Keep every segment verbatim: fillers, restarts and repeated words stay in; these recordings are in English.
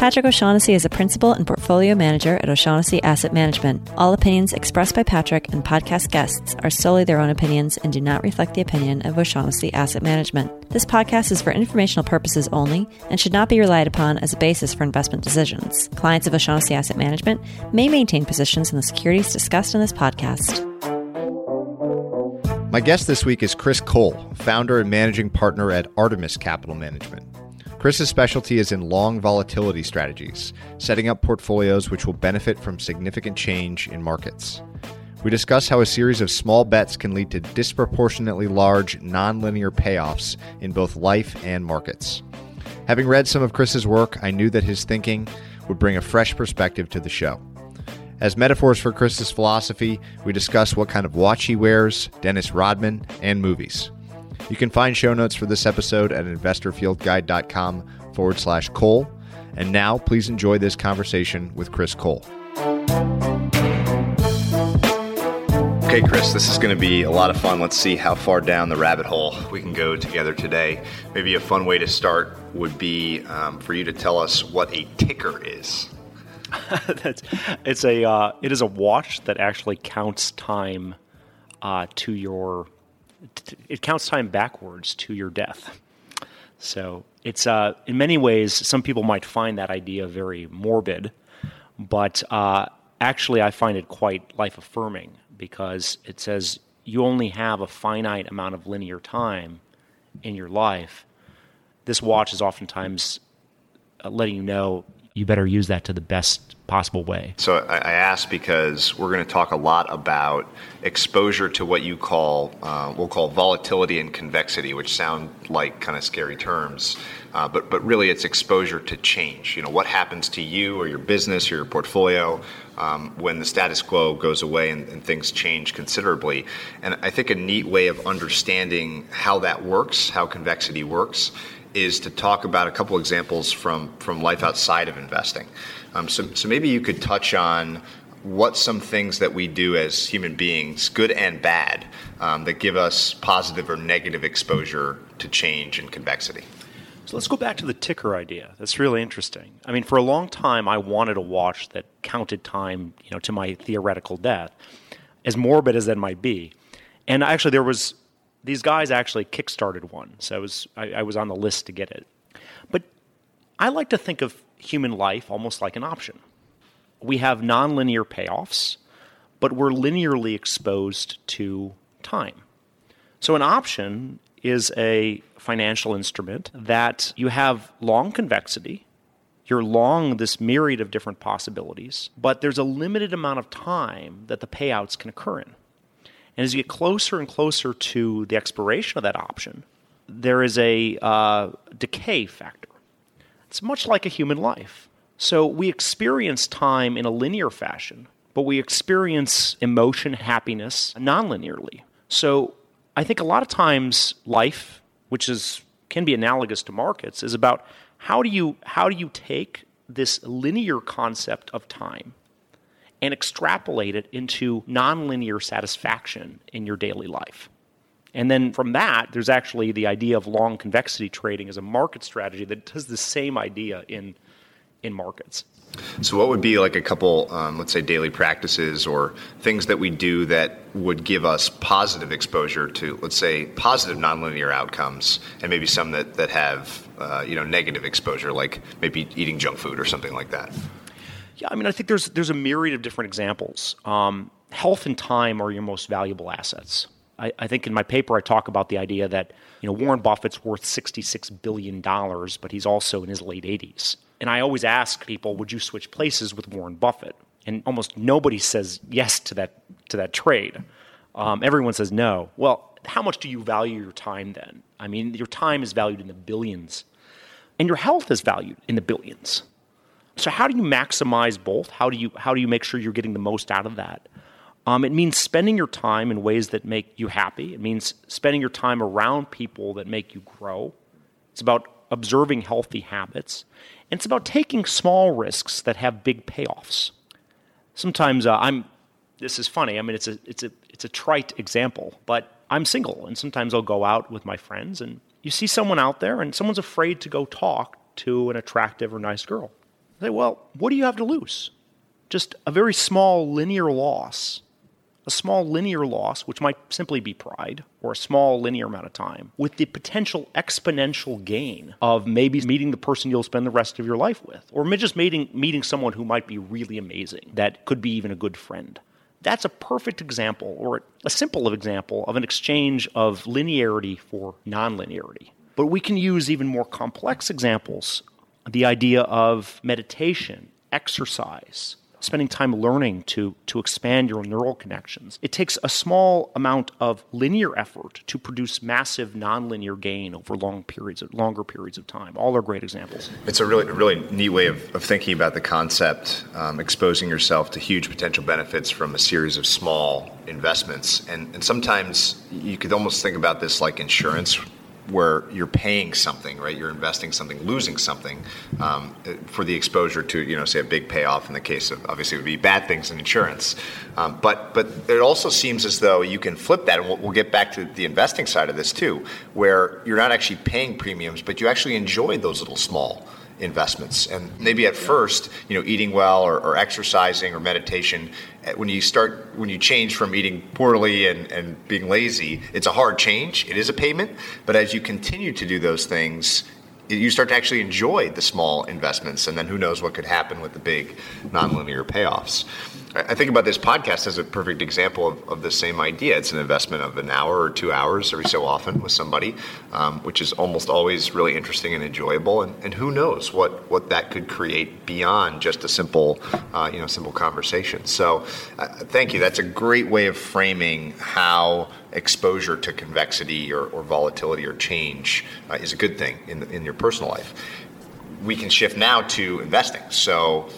Patrick O'Shaughnessy is a principal and portfolio manager at O'Shaughnessy Asset Management. All opinions expressed by Patrick and podcast guests are solely their own opinions and do not reflect the opinion of O'Shaughnessy Asset Management. This podcast is for informational purposes only and should not be relied upon as a basis for investment decisions. Clients of O'Shaughnessy Asset Management may maintain positions in the securities discussed in this podcast. My guest this week is Chris Cole, founder and managing partner at Artemis Capital Management. Chris's specialty is in long volatility strategies, setting up portfolios which will benefit from significant change in markets. We discuss how a series of small bets can lead to disproportionately large, nonlinear payoffs in both life and markets. Having read some of Chris's work, I knew that his thinking would bring a fresh perspective to the show. As metaphors for Chris's philosophy, we discuss what kind of watch he wears, Dennis Rodman, and movies. You can find show notes for this episode at InvestorFieldGuide.com forward slash Cole. And now, please enjoy this conversation with Chris Cole. Okay, Chris, this is going to be a lot of fun. Let's see how far down the rabbit hole we can go together today. Maybe a fun way to start would be um, for you to tell us what a ticker is. That's, it's a uh, it is a watch that actually counts time uh, to your. It counts time backwards to your death. So it's uh, in many ways, some people might find that idea very morbid, but uh, actually I find it quite life-affirming because it says you only have a finite amount of linear time in your life. This watch is oftentimes letting you know you better use that to the best possible way. So I asked because we're going to talk a lot about exposure to what you call, uh, we'll call volatility and convexity, which sound like kind of scary terms, uh, but but really it's exposure to change. You know, what happens to you or your business or your portfolio um, when the status quo goes away and, and things change considerably. And I think a neat way of understanding how that works, how convexity works, is to talk about a couple examples from, from life outside of investing. Um, so, so maybe you could touch on what some things that we do as human beings, good and bad, um, that give us positive or negative exposure to change and convexity. So let's go back to the ticker idea. That's really interesting. I mean, for a long time, I wanted a watch that counted time, you know, to my theoretical death, as morbid as that might be. And actually, there was... These guys actually kickstarted one, so I was I, I was on the list to get it. But I like to think of human life almost like an option. We have nonlinear payoffs, but we're linearly exposed to time. So an option is a financial instrument that you have long convexity. You're long this myriad of different possibilities, but there's a limited amount of time that the payouts can occur in. And as you get closer and closer to the expiration of that option, there is a uh, decay factor. It's much like a human life. So we experience time in a linear fashion, but we experience emotion, happiness, non-linearly. So I think a lot of times life, which is can be analogous to markets, is about how do you how do you take this linear concept of time and extrapolate it into nonlinear satisfaction in your daily life. And then from that, there's actually the idea of long convexity trading as a market strategy that does the same idea in in markets. So what would be like a couple, um, let's say, daily practices or things that we do that would give us positive exposure to, let's say, positive nonlinear outcomes, and maybe some that, that have, uh, you know, negative exposure, like maybe eating junk food or something like that? Yeah, I mean, I think there's there's a myriad of different examples. Um, health and time are your most valuable assets. I, I think in my paper I talk about the idea that, you know, Warren Buffett's worth sixty-six billion dollars, but he's also in his late eighties. And I always ask people, would you switch places with Warren Buffett? And almost nobody says yes to that to that trade. Um, everyone says no. Well, how much do you value your time then? I mean, your time is valued in the billions, and your health is valued in the billions. So how do you maximize both? How do you how do you make sure you're getting the most out of that? Um, it means spending your time in ways that make you happy. It means spending your time around people that make you grow. It's about observing healthy habits. And it's about taking small risks that have big payoffs. Sometimes uh, I'm, this is funny, I mean, it's a, it's a, it's a trite example, but I'm single, and sometimes I'll go out with my friends, and you see someone out there, and someone's afraid to go talk to an attractive or nice girl. I say, well, what do you have to lose? Just a very small linear loss, a small linear loss, which might simply be pride, or a small linear amount of time, with the potential exponential gain of maybe meeting the person you'll spend the rest of your life with, or just meeting, meeting someone who might be really amazing, that could be even a good friend. That's a perfect example, or a simple example, of an exchange of linearity for nonlinearity. But we can use even more complex examples, the idea of meditation, exercise, spending time learning to, to expand your neural connections. It takes a small amount of linear effort to produce massive nonlinear gain over long periods of, longer periods of time. All are great examples. It's a really really neat way of, of thinking about the concept, um, exposing yourself to huge potential benefits from a series of small investments. And, and sometimes you could almost think about this like insurance, where you're paying something, right? You're investing something, losing something um, for the exposure to, you know, say a big payoff. In the case of, obviously, it would be bad things in insurance. Um, but but it also seems as though you can flip that, and we'll, we'll get back to the investing side of this too, where you're not actually paying premiums, but you actually enjoy those little small investments. And maybe at first, you know, eating well or, or exercising or meditation, when you start, when you change from eating poorly and, and being lazy, it's a hard change. It is a payment. But as you continue to do those things, you start to actually enjoy the small investments, and then who knows what could happen with the big nonlinear payoffs. I think about this podcast as a perfect example of, of the same idea. It's an investment of an hour or two hours every so often with somebody, um, which is almost always really interesting and enjoyable. And, and who knows what, what that could create beyond just a simple, uh, you know, simple conversation. So uh, thank you. That's a great way of framing how exposure to convexity or, or volatility or change uh, is a good thing in, in your personal life. We can shift now to investing. So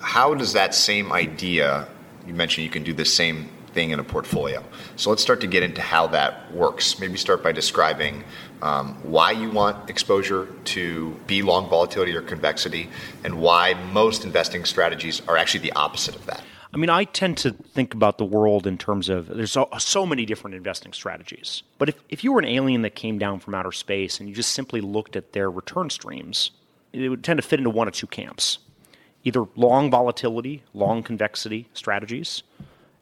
how does that same idea, you mentioned you can do the same thing in a portfolio. So let's start to get into how that works. Maybe start by describing um, why you want exposure to be long volatility or convexity, and why most investing strategies are actually the opposite of that. I mean, I tend to think about the world in terms of, there's so, so many different investing strategies. But if, if you were an alien that came down from outer space and you just simply looked at their return streams, it would tend to fit into one of two camps. Either long volatility, long convexity strategies,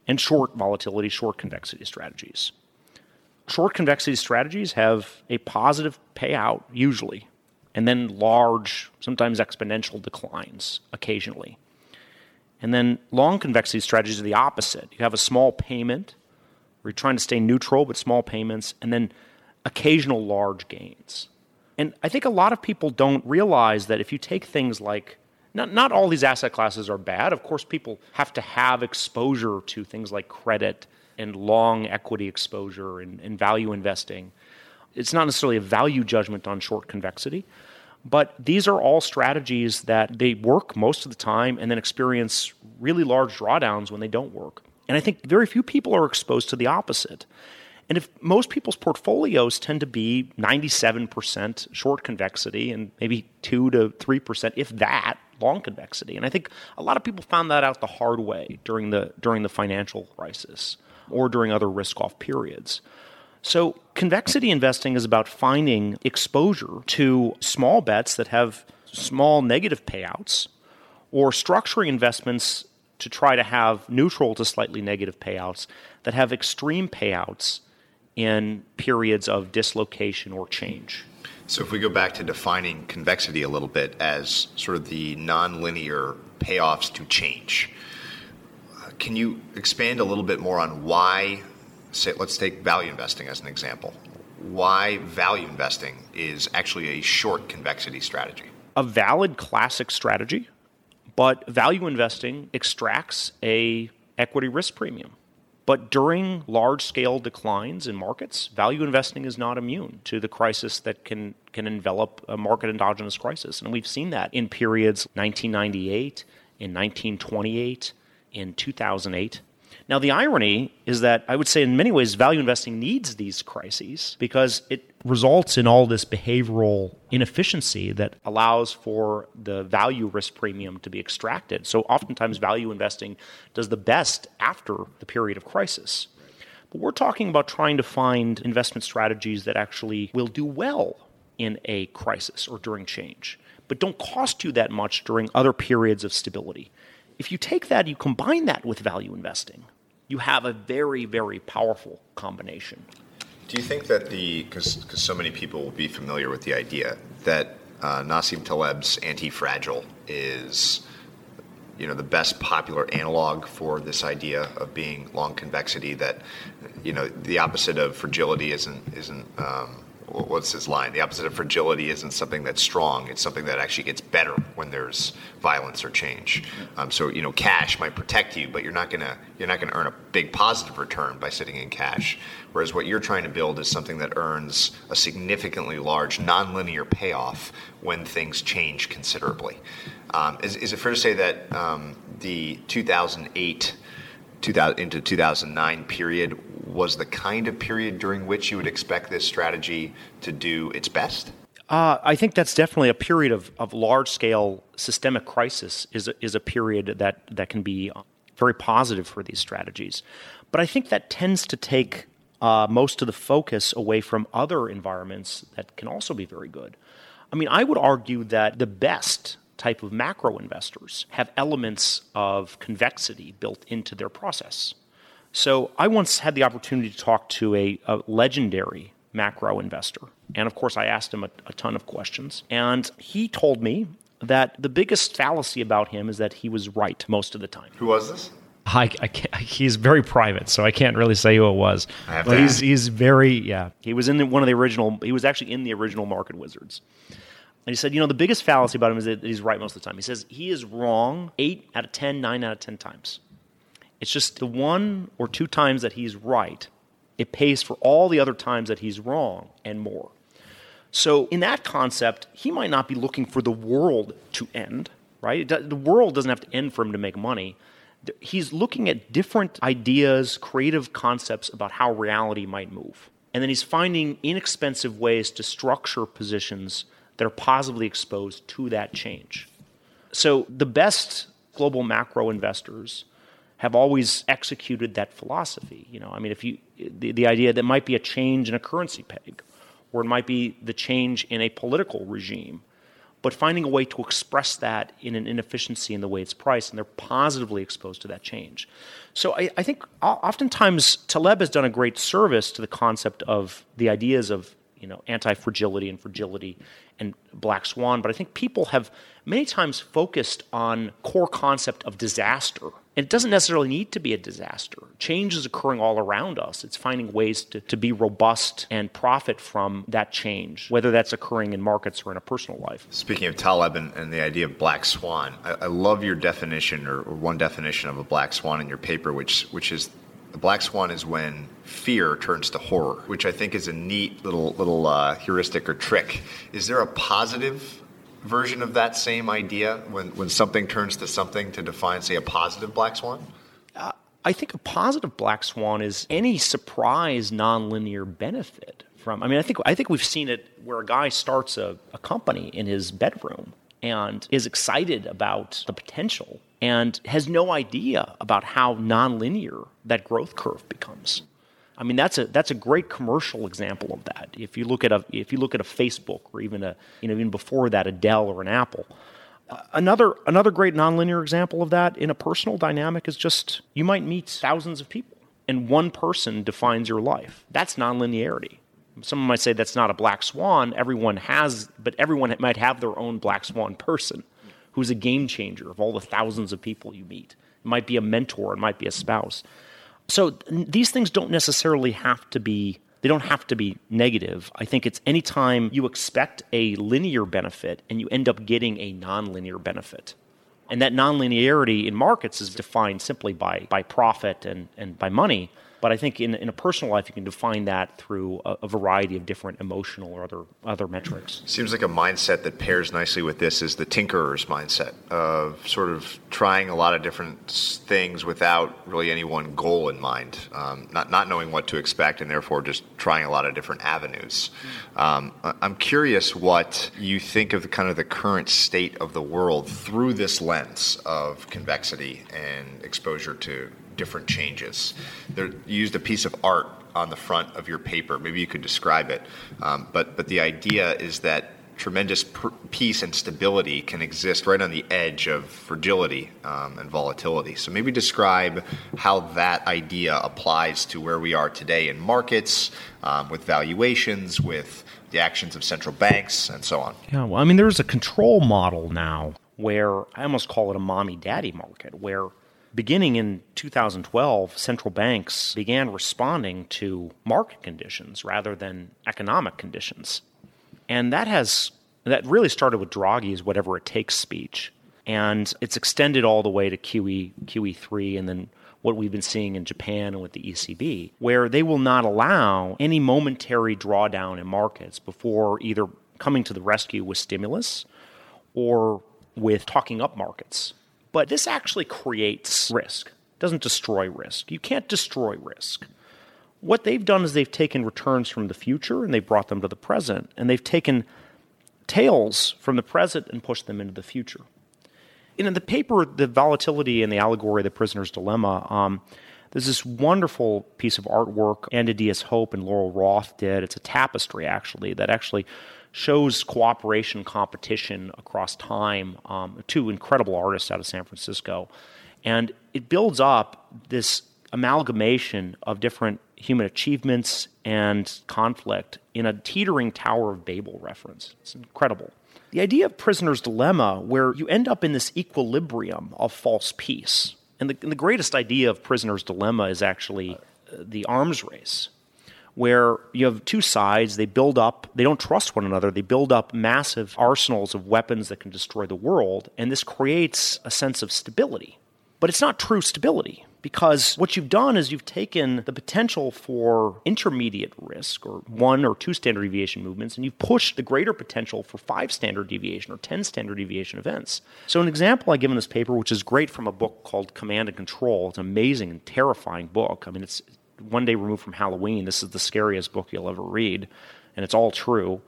and short volatility, short convexity strategies. Short convexity strategies have a positive payout usually, and then large, sometimes exponential declines occasionally. And then long convexity strategies are the opposite. You have a small payment, where you're trying to stay neutral, but small payments, and then occasional large gains. And I think a lot of people don't realize that if you take things like, not, not all these asset classes are bad. Of course, people have to have exposure to things like credit and long equity exposure and, and value investing. It's not necessarily a value judgment on short convexity. But these are all strategies that they work most of the time and then experience really large drawdowns when they don't work. And I think very few people are exposed to the opposite. And if most people's portfolios tend to be ninety-seven percent short convexity and maybe two to three percent, if that, long convexity. And I think a lot of people found that out the hard way during the during the financial crisis or during other risk-off periods. So convexity investing is about finding exposure to small bets that have small negative payouts, or structuring investments to try to have neutral to slightly negative payouts that have extreme payouts in periods of dislocation or change. So if we go back to defining convexity a little bit as sort of the nonlinear payoffs to change, uh, can you expand a little bit more on why, say, let's take value investing as an example, why value investing is actually a short convexity strategy? A valid classic strategy, but value investing extracts a equity risk premium. But during large-scale declines in markets, value investing is not immune to the crisis that can, can envelop a market endogenous crisis. And we've seen that in periods nineteen ninety-eight, in nineteen twenty-eight, in two thousand eight. Now, the irony is that I would say in many ways value investing needs these crises because it results in all this behavioral inefficiency that allows for the value risk premium to be extracted. So oftentimes value investing does the best after the period of crisis. But we're talking about trying to find investment strategies that actually will do well in a crisis or during change, but don't cost you that much during other periods of stability. If you take that, you combine that with value investing, you have a very, very powerful combination. Do you think that the, because because so many people will be familiar with the idea that uh, Nassim Taleb's anti-fragile is, you know, the best popular analog for this idea of being long convexity, that, you know, the opposite of fragility isn't, isn't um, what's his line? The opposite of fragility isn't something that's strong. It's something that actually gets better when there's violence or change. Um, so, you know, cash might protect you, but you're not gonna you're not gonna earn a big positive return by sitting in cash. Whereas what you're trying to build is something that earns a significantly large nonlinear payoff when things change considerably. Um, is, is it fair to say that um, the two thousand eight two thousand, into two thousand nine period was the kind of period during which you would expect this strategy to do its best? Uh, I think that's definitely a period of, of large-scale systemic crisis is a, is a period that, that can be very positive for these strategies. But I think that tends to take uh, most of the focus away from other environments that can also be very good. I mean, I would argue that the best type of macro investors have elements of convexity built into their process. So I once had the opportunity to talk to a, a legendary macro investor. And of course, I asked him a, a ton of questions. And he told me that the biggest fallacy about him is that he was right most of the time. Who was this? I, I can't, he's very private, so I can't really say who it was. I have but to he's, ask. he's very, yeah. He was in the, one of the original, he was actually in the original Market Wizards. And he said, you know, the biggest fallacy about him is that he's right most of the time. He says he is wrong eight out of ten, nine out of ten times. It's just the one or two times that he's right, it pays for all the other times that he's wrong and more. So in that concept, he might not be looking for the world to end, right? The world doesn't have to end for him to make money. He's looking at different ideas, creative concepts about how reality might move. And then he's finding inexpensive ways to structure positions that are positively exposed to that change. So the best global macro investors have always executed that philosophy. You know, I mean, if you the, the idea that might be a change in a currency peg, or it might be the change in a political regime, but finding a way to express that in an inefficiency in the way it's priced, and they're positively exposed to that change. So I, I think oftentimes Taleb has done a great service to the concept of the ideas of, you know, anti-fragility and fragility and black swan, but I think people have many times focused on core concept of disaster. It doesn't necessarily need to be a disaster. Change is occurring all around us. It's finding ways to, to be robust and profit from that change, whether that's occurring in markets or in a personal life. Speaking of Taleb and, and the idea of black swan, I, I love your definition or, or one definition of a black swan in your paper, which which is the black swan is when fear turns to horror, which I think is a neat little, little uh, heuristic or trick. Is there a positive version of that same idea when, when something turns to something to define, say, a positive black swan? Uh, I think a positive black swan is any surprise nonlinear benefit from, I mean, I think I think we've seen it where a guy starts a, a company in his bedroom and is excited about the potential and has no idea about how nonlinear that growth curve becomes. I mean, that's a that's a great commercial example of that. If you look at a if you look at a Facebook or even a you know even before that a Dell or an Apple. Another another great nonlinear example of that in a personal dynamic is just you might meet thousands of people and one person defines your life. That's nonlinearity. Someone might say that's not a black swan. Everyone has, but everyone might have their own black swan person who's a game changer of all the thousands of people you meet. It might be a mentor. It might be a spouse. So th- these things don't necessarily have to be, they don't have to be negative. I think it's any time you expect a linear benefit and you end up getting a nonlinear benefit. And that nonlinearity in markets is defined simply by by profit and, and by money. But I think in, in a personal life, you can define that through a, a variety of different emotional or other other metrics. Seems like a mindset that pairs nicely with this is the tinkerer's mindset of sort of trying a lot of different things without really any one goal in mind, um, not not knowing what to expect and therefore just trying a lot of different avenues. Um, I'm curious what you think of the kind of the current state of the world through this lens of convexity and exposure to different changes. There, you used a piece of art on the front of your paper. Maybe you could describe it. Um, but but the idea is that tremendous per- peace and stability can exist right on the edge of fragility um, and volatility. So maybe describe how that idea applies to where we are today in markets, um, with valuations, with the actions of central banks, and so on. Yeah, well, I mean, there's a control model now where I almost call it a mommy-daddy market, where beginning in two thousand twelve, central banks began responding to market conditions rather than economic conditions. And that has that really started with Draghi's whatever it takes speech. And it's extended all the way to Q E, Q E three, and then what we've been seeing in Japan and with the E C B, where they will not allow any momentary drawdown in markets before either coming to the rescue with stimulus or with talking up markets. But this actually creates risk. It doesn't destroy risk. You can't destroy risk. What they've done is they've taken returns from the future and they've brought them to the present, and they've taken tails from the present and pushed them into the future. And in the paper, The Volatility and the Allegory of the Prisoner's Dilemma, um, there's this wonderful piece of artwork Andy D S. Hope and Laurel Roth did. It's a tapestry, actually, that actually shows cooperation, competition across time, um, two incredible artists out of San Francisco. And it builds up this amalgamation of different human achievements and conflict in a teetering Tower of Babel reference. It's incredible. The idea of prisoner's dilemma, where you end up in this equilibrium of false peace. And the, and the greatest idea of prisoner's dilemma is actually the arms race, where you have two sides, they build up, they don't trust one another, they build up massive arsenals of weapons that can destroy the world, and this creates a sense of stability. But it's not true stability, because what you've done is you've taken the potential for intermediate risk, or one or two standard deviation movements, and you've pushed the greater potential for five standard deviation or ten standard deviation events. So an example I give in this paper, which is great, from a book called Command and Control, it's an amazing and terrifying book. I mean, it's one day removed from Halloween. This is the scariest book you'll ever read, and it's all true.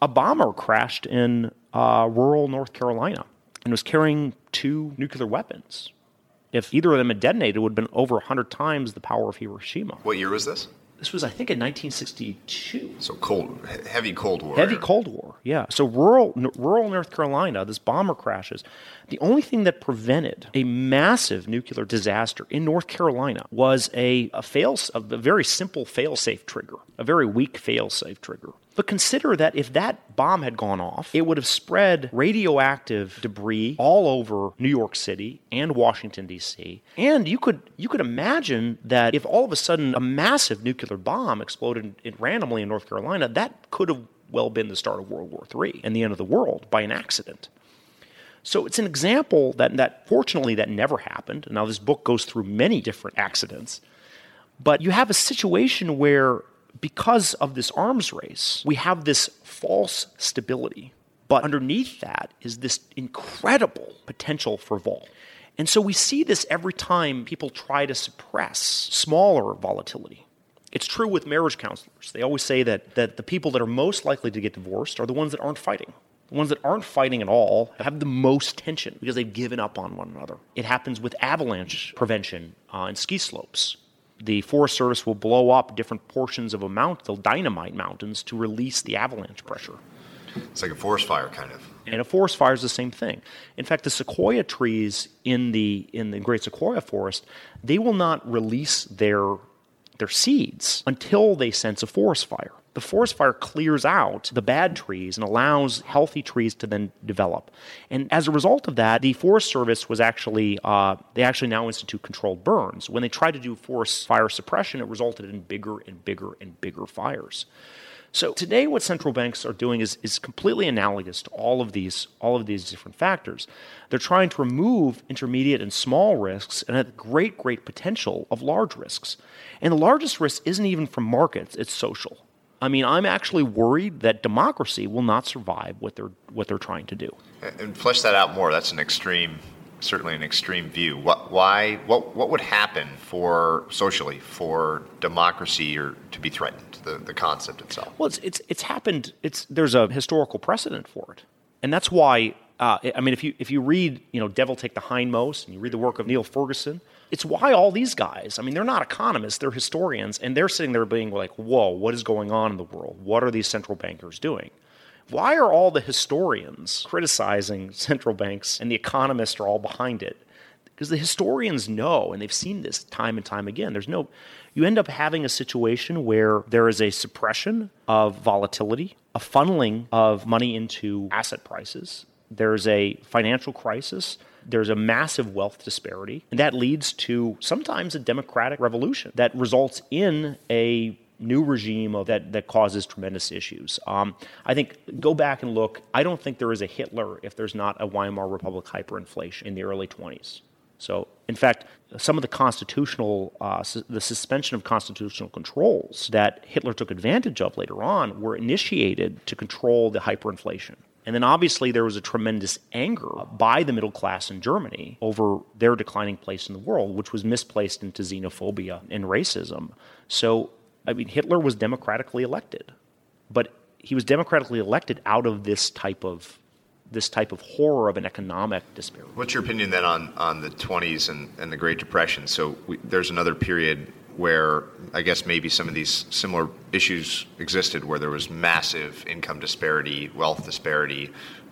A bomber crashed in uh, rural North Carolina and was carrying two nuclear weapons. If either of them had detonated, it would have been over one hundred times the power of Hiroshima. What year was this? This was, I think, in nineteen sixty-two. So cold, heavy Cold War. Heavy Cold War, yeah. So rural, n- rural North Carolina, this bomber crashes. The only thing that prevented a massive nuclear disaster in North Carolina was a, a, fail, a very simple fail-safe trigger, a very weak fail-safe trigger. But consider that if that bomb had gone off, it would have spread radioactive debris all over New York City and Washington, D C. And you could you could imagine that if all of a sudden a massive nuclear bomb exploded in, randomly in North Carolina, that could have well been the start of World War Three and the end of the world by an accident. So it's an example that, that fortunately that never happened. Now this book goes through many different accidents. But you have a situation where, because of this arms race, we have this false stability. But underneath that is this incredible potential for vol. And so we see this every time people try to suppress smaller volatility. It's true with marriage counselors. They always say that, that the people that are most likely to get divorced are the ones that aren't fighting. The ones that aren't fighting at all have the most tension because they've given up on one another. It happens with avalanche prevention uh, and ski slopes. the Forest Service will blow up different portions of a mountain, they'll dynamite mountains to release the avalanche pressure. It's like a forest fire, kind of. And a forest fire is the same thing. In fact, the sequoia trees in the in the Great Sequoia Forest, they will not release their their seeds until they sense a forest fire. The forest fire clears out the bad trees and allows healthy trees to then develop. And as a result of that, the Forest Service was actually, uh, they actually now institute controlled burns. When they tried to do forest fire suppression, it resulted in bigger and bigger and bigger fires. So today what central banks are doing is, is completely analogous to all of these all of these different factors. They're trying to remove intermediate and small risks and at great, great potential of large risks. And the largest risk isn't even from markets, it's social. I mean, I'm actually worried that democracy will not survive what they're what they're trying to do. And flesh that out more. That's an extreme, certainly an extreme view. What, why, what, what would happen for socially for democracy or to be threatened? The, the concept itself. Well, it's it's it's happened. It's there's a historical precedent for it, and that's why. Uh, I mean, if you if you read, you know, Devil Take the Hindmost, and you read the work of Neil Ferguson, it's why all these guys, I mean, they're not economists, they're historians, and they're sitting there being like, whoa, what is going on in the world? What are these central bankers doing? Why are all the historians criticizing central banks and the economists are all behind it? Because the historians know, and they've seen this time and time again. There's no, you end up having a situation where there is a suppression of volatility, a funneling of money into asset prices. There's a financial crisis, there's a massive wealth disparity, and that leads to sometimes a democratic revolution that results in a new regime of that that causes tremendous issues. Um, I think, go back and look, I don't think there is a Hitler if there's not a Weimar Republic hyperinflation in the early twenties. So, in fact, some of the constitutional, uh, su- the suspension of constitutional controls that Hitler took advantage of later on were initiated to control the hyperinflation. And then obviously there was a tremendous anger by the middle class in Germany over their declining place in the world, which was misplaced into xenophobia and racism. So, I mean, Hitler was democratically elected, but he was democratically elected out of this type of this type of horror of an economic disparity. What's your opinion then on, on the twenties and, and the Great Depression? So we, there's another period where I guess maybe some of these similar issues existed where there was massive income disparity, wealth disparity,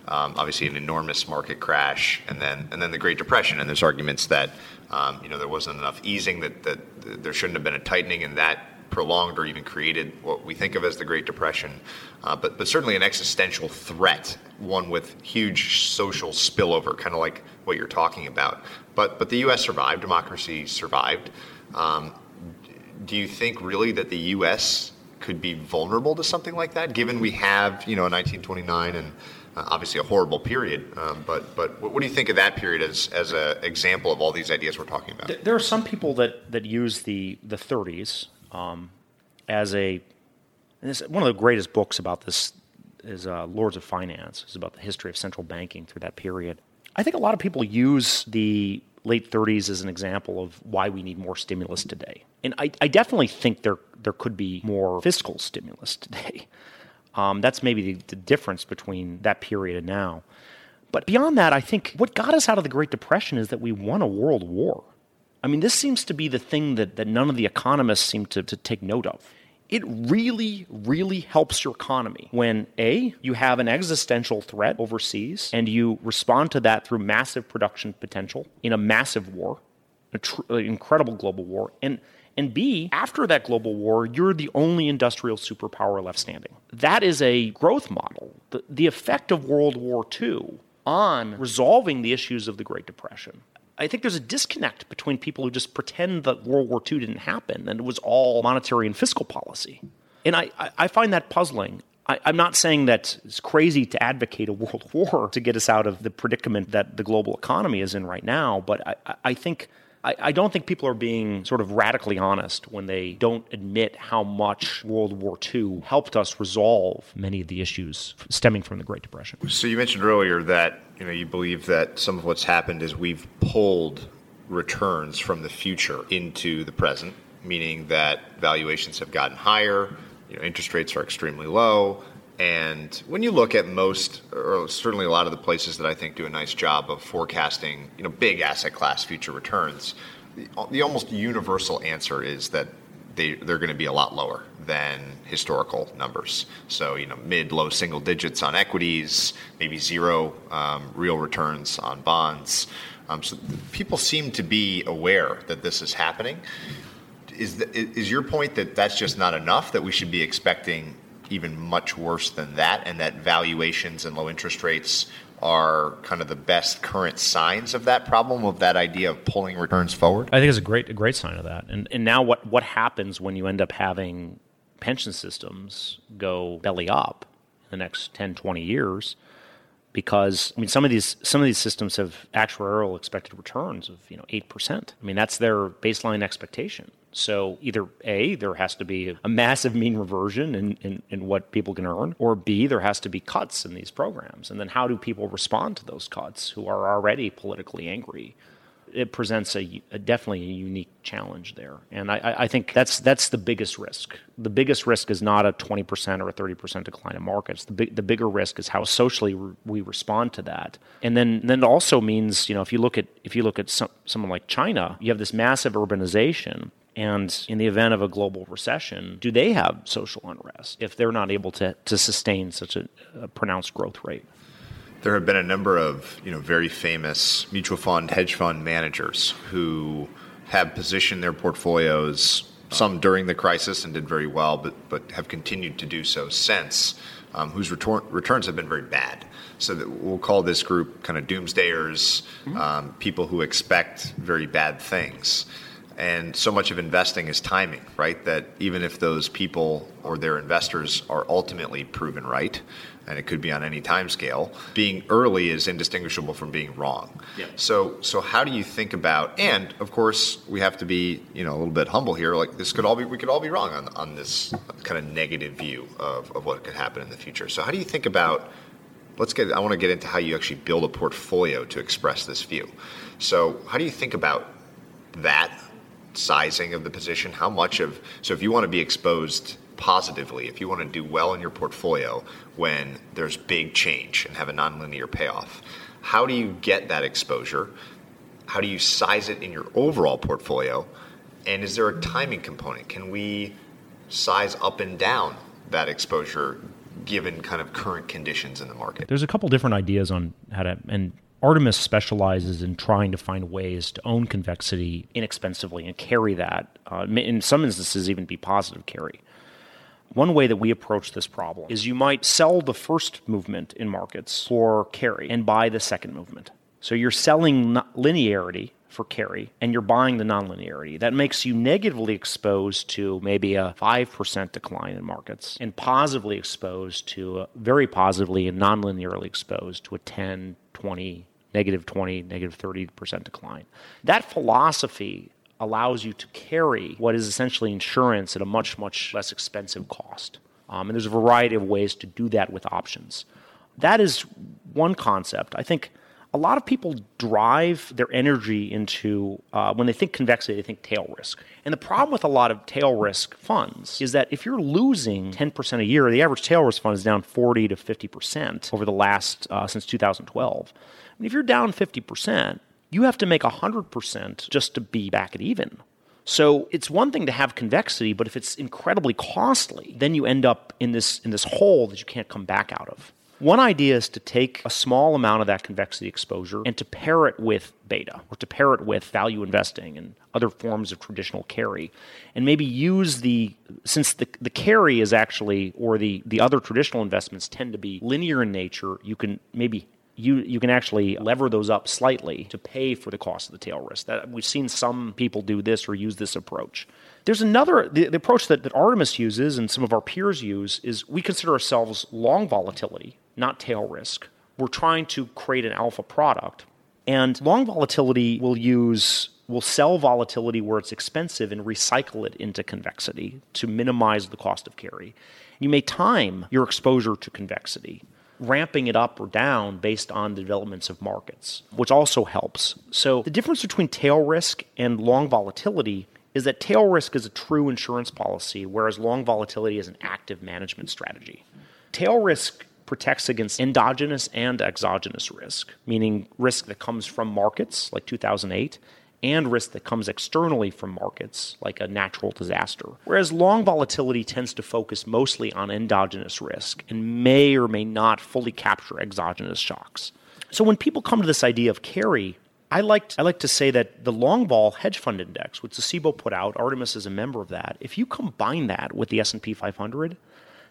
um, obviously an enormous market crash, and then and then the Great Depression. And there's arguments that um, you know there wasn't enough easing, that, that, that there shouldn't have been a tightening, and that prolonged or even created what we think of as the Great Depression, uh, but but certainly an existential threat, one with huge social spillover, kind of like what you're talking about. But but the U S survived, democracy survived. Um, do you think really that the U S could be vulnerable to something like that, given we have, you know, nineteen twenty-nine and uh, obviously a horrible period? Um, but but what, what do you think of that period as as an example of all these ideas we're talking about? There are some people that that use the the thirties. Um, as a, and this, one of the greatest books about this is uh, Lords of Finance. It's about the history of central banking through that period. I think a lot of people use the late thirties as an example of why we need more stimulus today. And I, I definitely think there there could be more fiscal stimulus today. Um, that's maybe the, the difference between that period and now. But beyond that, I think what got us out of the Great Depression is that we won a world war. I mean, this seems to be the thing that, that none of the economists seem to, to take note of. It really, really helps your economy when, A, you have an existential threat overseas, and you respond to that through massive production potential in a massive war, an tr- incredible global war, and and B, after that global war, you're the only industrial superpower left standing. That is a growth model. The, the effect of World War Two on resolving the issues of the Great Depression. I think there's a disconnect between people who just pretend that World War Two didn't happen and it was all monetary and fiscal policy. And I, I find that puzzling. I, I'm not saying that it's crazy to advocate a world war to get us out of the predicament that the global economy is in right now, but I, I think I, I don't think people are being sort of radically honest when they don't admit how much World War Two helped us resolve many of the issues stemming from the Great Depression. So you mentioned earlier that, you know, you believe that some of what's happened is we've pulled returns from the future into the present, meaning that valuations have gotten higher, you know, interest rates are extremely low. And when you look at most, or certainly a lot of the places that I think do a nice job of forecasting, you know, big asset class future returns, the, the almost universal answer is that they, they're going to be a lot lower than historical numbers. So, you know, mid, low single digits on equities, maybe zero um, real returns on bonds. Um, so people seem to be aware that this is happening. Is the, is your point that that's just not enough, that we should be expecting even much worse than that, and that valuations and low interest rates are kind of the best current signs of that problem, of that idea of pulling returns forward? I think it's a great a great sign of that. And and now what, what happens when you end up having pension systems go belly up in the next ten, twenty years? Because I mean, some of these some of these systems have actuarial expected returns of, you know, eight percent. I mean, that's their baseline expectation. So either A, there has to be a massive mean reversion in, in, in what people can earn, or B, there has to be cuts in these programs. And then how do people respond to those cuts who are already politically angry? It presents a, a definitely a unique challenge there. And I, I think that's that's the biggest risk. The biggest risk is not a twenty percent or a thirty percent decline in markets. The, big, the bigger risk is how socially re- we respond to that. And then then it also means, you know, if you look at if you look at some, someone like China, you have this massive urbanization. And in the event of a global recession, do they have social unrest if they're not able to, to sustain such a, a pronounced growth rate? There have been a number of, you know, very famous mutual fund, hedge fund managers who have positioned their portfolios, some during the crisis and did very well, but, but have continued to do so since, um, whose retor- returns have been very bad. So that we'll call this group kind of doomsdayers, mm-hmm. um, people who expect very bad things. And so much of investing is timing, right? That even if those people or their investors are ultimately proven right, and it could be on any time scale, being early is indistinguishable from being wrong. Yeah. So so how do you think about, and of course we have to be, you know, a little bit humble here, like this could all be, we could all be wrong on, on this kind of negative view of, of what could happen in the future. So how do you think about, let's get, I want to get into how you actually build a portfolio to express this view. So how do you think about that? Sizing of the position, how much of, so if you want to be exposed positively, if you want to do well in your portfolio when there's big change and have a nonlinear payoff, how do you get that exposure? How do you size it in your overall portfolio? And is there a timing component? Can we size up and down that exposure given kind of current conditions in the market? There's a couple different ideas on how to, and Artemis specializes in trying to find ways to own convexity inexpensively and carry that, uh, in some instances even be positive carry. One way that we approach this problem is you might sell the first movement in markets for carry and buy the second movement. So you're selling linearity for carry and you're buying the nonlinearity. That makes you negatively exposed to maybe a five percent decline in markets and positively exposed to, a, very positively and nonlinearly exposed to a ten, twenty, negative twenty, negative thirty percent decline. That philosophy allows you to carry what is essentially insurance at a much, much less expensive cost. Um, and there's a variety of ways to do that with options. That is one concept. I think a lot of people drive their energy into, uh, when they think convexity, they think tail risk. And the problem with a lot of tail risk funds is that if you're losing ten percent a year, the average tail risk fund is down forty to fifty percent over the last, uh, since two thousand twelve. And if you're down fifty percent, you have to make one hundred percent just to be back at even. So it's one thing to have convexity, but if it's incredibly costly, then you end up in this in this hole that you can't come back out of. One idea is to take a small amount of that convexity exposure and to pair it with beta or to pair it with value investing and other forms of traditional carry, and maybe use the, since the, the carry is actually, or the, the other traditional investments tend to be linear in nature, you can maybe you you can actually lever those up slightly to pay for the cost of the tail risk. That, we've seen some people do this or use this approach. There's another, the, the approach that, that Artemis uses and some of our peers use is we consider ourselves long volatility, not tail risk. We're trying to create an alpha product. And long volatility will use, will sell volatility where it's expensive and recycle it into convexity to minimize the cost of carry. You may time your exposure to convexity, ramping it up or down based on the developments of markets, which also helps. So the difference between tail risk and long volatility is that tail risk is a true insurance policy, whereas long volatility is an active management strategy. Tail risk protects against endogenous and exogenous risk, meaning risk that comes from markets like two thousand eight and risk that comes externally from markets, like a natural disaster. Whereas long volatility tends to focus mostly on endogenous risk and may or may not fully capture exogenous shocks. So when people come to this idea of carry, I like to, I like to say that the long vol hedge fund index, which the S I B O E put out, Artemis is a member of that, if you combine that with the S and P five hundred,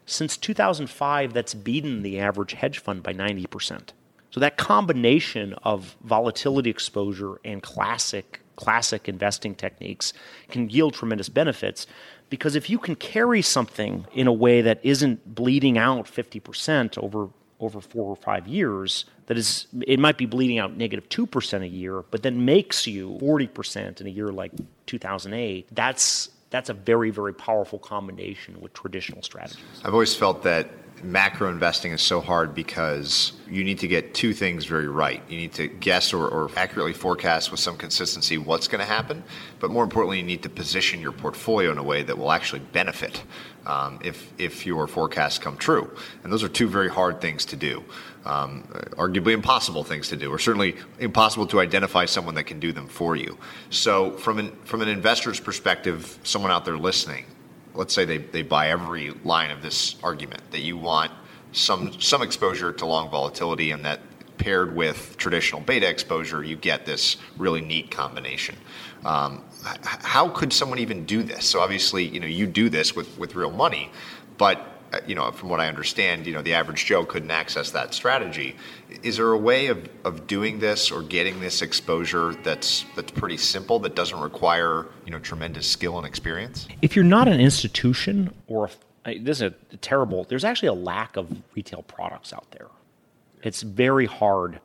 since two thousand five, that's beaten the average hedge fund by ninety percent. So that combination of volatility exposure and classic classic investing techniques can yield tremendous benefits, because if you can carry something in a way that isn't bleeding out fifty percent over over four or five years, that is, it might be bleeding out negative two percent a year, but then makes you forty percent in a year like two thousand eight, that's that's a very, very powerful combination with traditional strategies. I've always felt that macro investing is so hard because you need to get two things very right. You need to guess or, or accurately forecast with some consistency what's going to happen, but more importantly, you need to position your portfolio in a way that will actually benefit um, if if your forecasts come true. And those are two very hard things to do, um, arguably impossible things to do, or certainly impossible to identify someone that can do them for you. So from an, from an investor's perspective, someone out there listening, let's say they, they buy every line of this argument, that you want some some exposure to long volatility, and that paired with traditional beta exposure, you get this really neat combination. Um, how could someone even do this? So obviously, you know, you do this with, with real money, but you know, from what I understand, you know, the average Joe couldn't access that strategy. Is there a way of, of doing this or getting this exposure that's that's pretty simple, that doesn't require, you know, tremendous skill and experience? If you're not an institution, or a, this is a terrible, there's actually a lack of retail products out there. It's very hard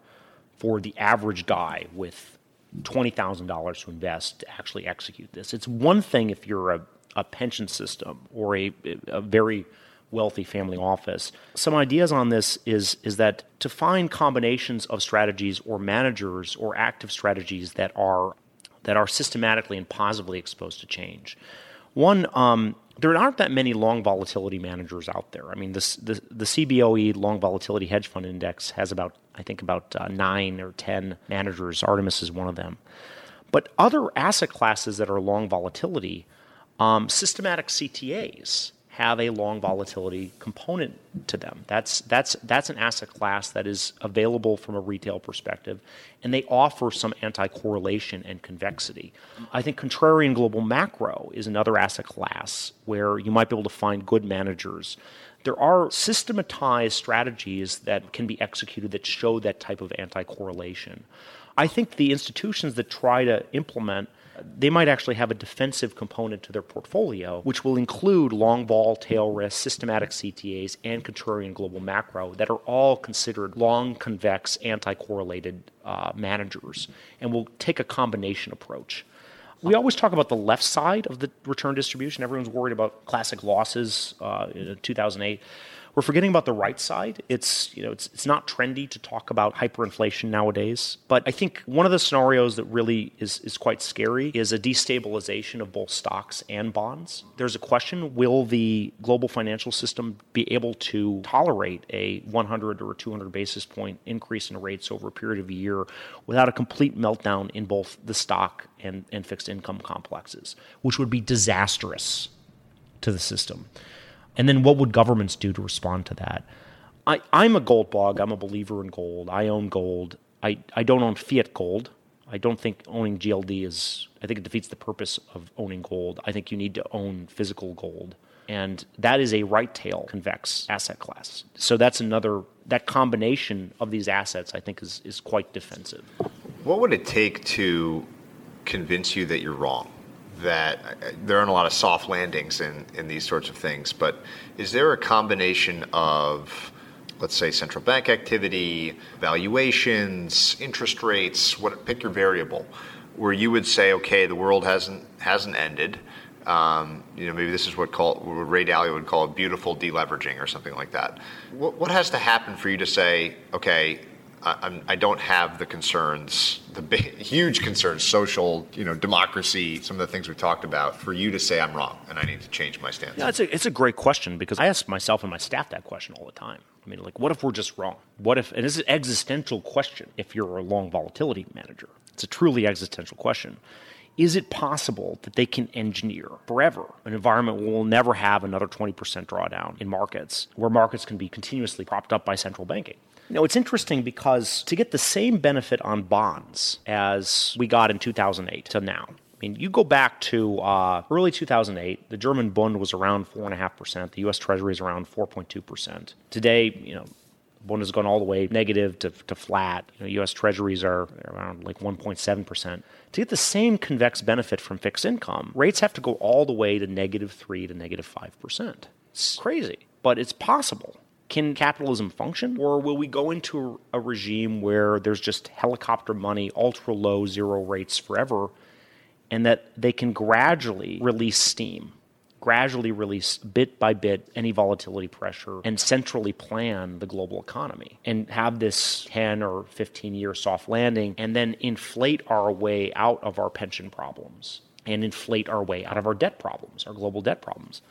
for the average guy with twenty thousand dollars to invest to actually execute this. It's one thing if you're a, a pension system or a, a very wealthy family office. Some ideas on this is, is that to find combinations of strategies or managers or active strategies that are that are systematically and positively exposed to change. One, um, there aren't that many long volatility managers out there. I mean, this, the the C B O E Long Volatility Hedge Fund Index has about, I think, about uh, nine or ten managers. Artemis is one of them. But other asset classes that are long volatility, um, systematic C T As, have a long volatility component to them. That's that's that's an asset class that is available from a retail perspective, and they offer some anti-correlation and convexity. I think contrarian global macro is another asset class where you might be able to find good managers. There are systematized strategies that can be executed that show that type of anti-correlation. I think the institutions that try to implement, they might actually have a defensive component to their portfolio, which will include long vol, tail risk, systematic C T As, and contrarian global macro that are all considered long, convex, anti-correlated uh, managers, and will take a combination approach. We always talk about the left side of the return distribution. Everyone's worried about classic losses uh, in two thousand eight. We're forgetting about the right side. It's, you know, it's it's not trendy to talk about hyperinflation nowadays. But I think one of the scenarios that really is, is quite scary is a destabilization of both stocks and bonds. There's a question, will the global financial system be able to tolerate a one hundred or two hundred basis point increase in rates over a period of a year without a complete meltdown in both the stock and, and fixed income complexes, which would be disastrous to the system? And then what would governments do to respond to that? I, I'm a gold bug. I'm a believer in gold. I own gold. I, I don't own fiat gold. I don't think owning G L D is, I think it defeats the purpose of owning gold. I think you need to own physical gold. And that is a right tail convex asset class. So that's another, that combination of these assets I think is, is quite defensive. What would it take to convince you that you're wrong? That there aren't a lot of soft landings in, in these sorts of things, but is there a combination of, let's say, central bank activity, valuations, interest rates, what, pick your variable, where you would say, okay, the world hasn't hasn't ended. Um, you know, maybe this is what, call, what Ray Dalio would call beautiful deleveraging or something like that. What, what has to happen for you to say, okay, I, I don't have the concerns, the big, huge concerns, social, you know, democracy, some of the things we talked about, for you to say I'm wrong and I need to change my stance? Yeah, it's a, it's a great question, because I ask myself and my staff that question all the time. I mean, like, what if we're just wrong? What if, and it's an existential question if you're a long volatility manager. It's a truly existential question. Is it possible that they can engineer forever an environment where we'll never have another twenty percent drawdown in markets, where markets can be continuously propped up by central banking? Now, it's interesting because to get the same benefit on bonds as we got in two thousand eight to now, I mean, you go back to uh, early two thousand eight, the German Bund was around four point five percent. The U S Treasury is around four point two percent. Today, you know, the Bund has gone all the way negative to, to flat. You know, U S Treasuries are around like one point seven percent. To get the same convex benefit from fixed income, rates have to go all the way to negative three to negative five percent. It's crazy, but it's possible. Can capitalism function, or will we go into a regime where there's just helicopter money, ultra-low zero rates forever, and that they can gradually release steam, gradually release bit by bit any volatility pressure and centrally plan the global economy and have this ten or fifteen year soft landing and then inflate our way out of our pension problems and inflate our way out of our debt problems, our global debt problems?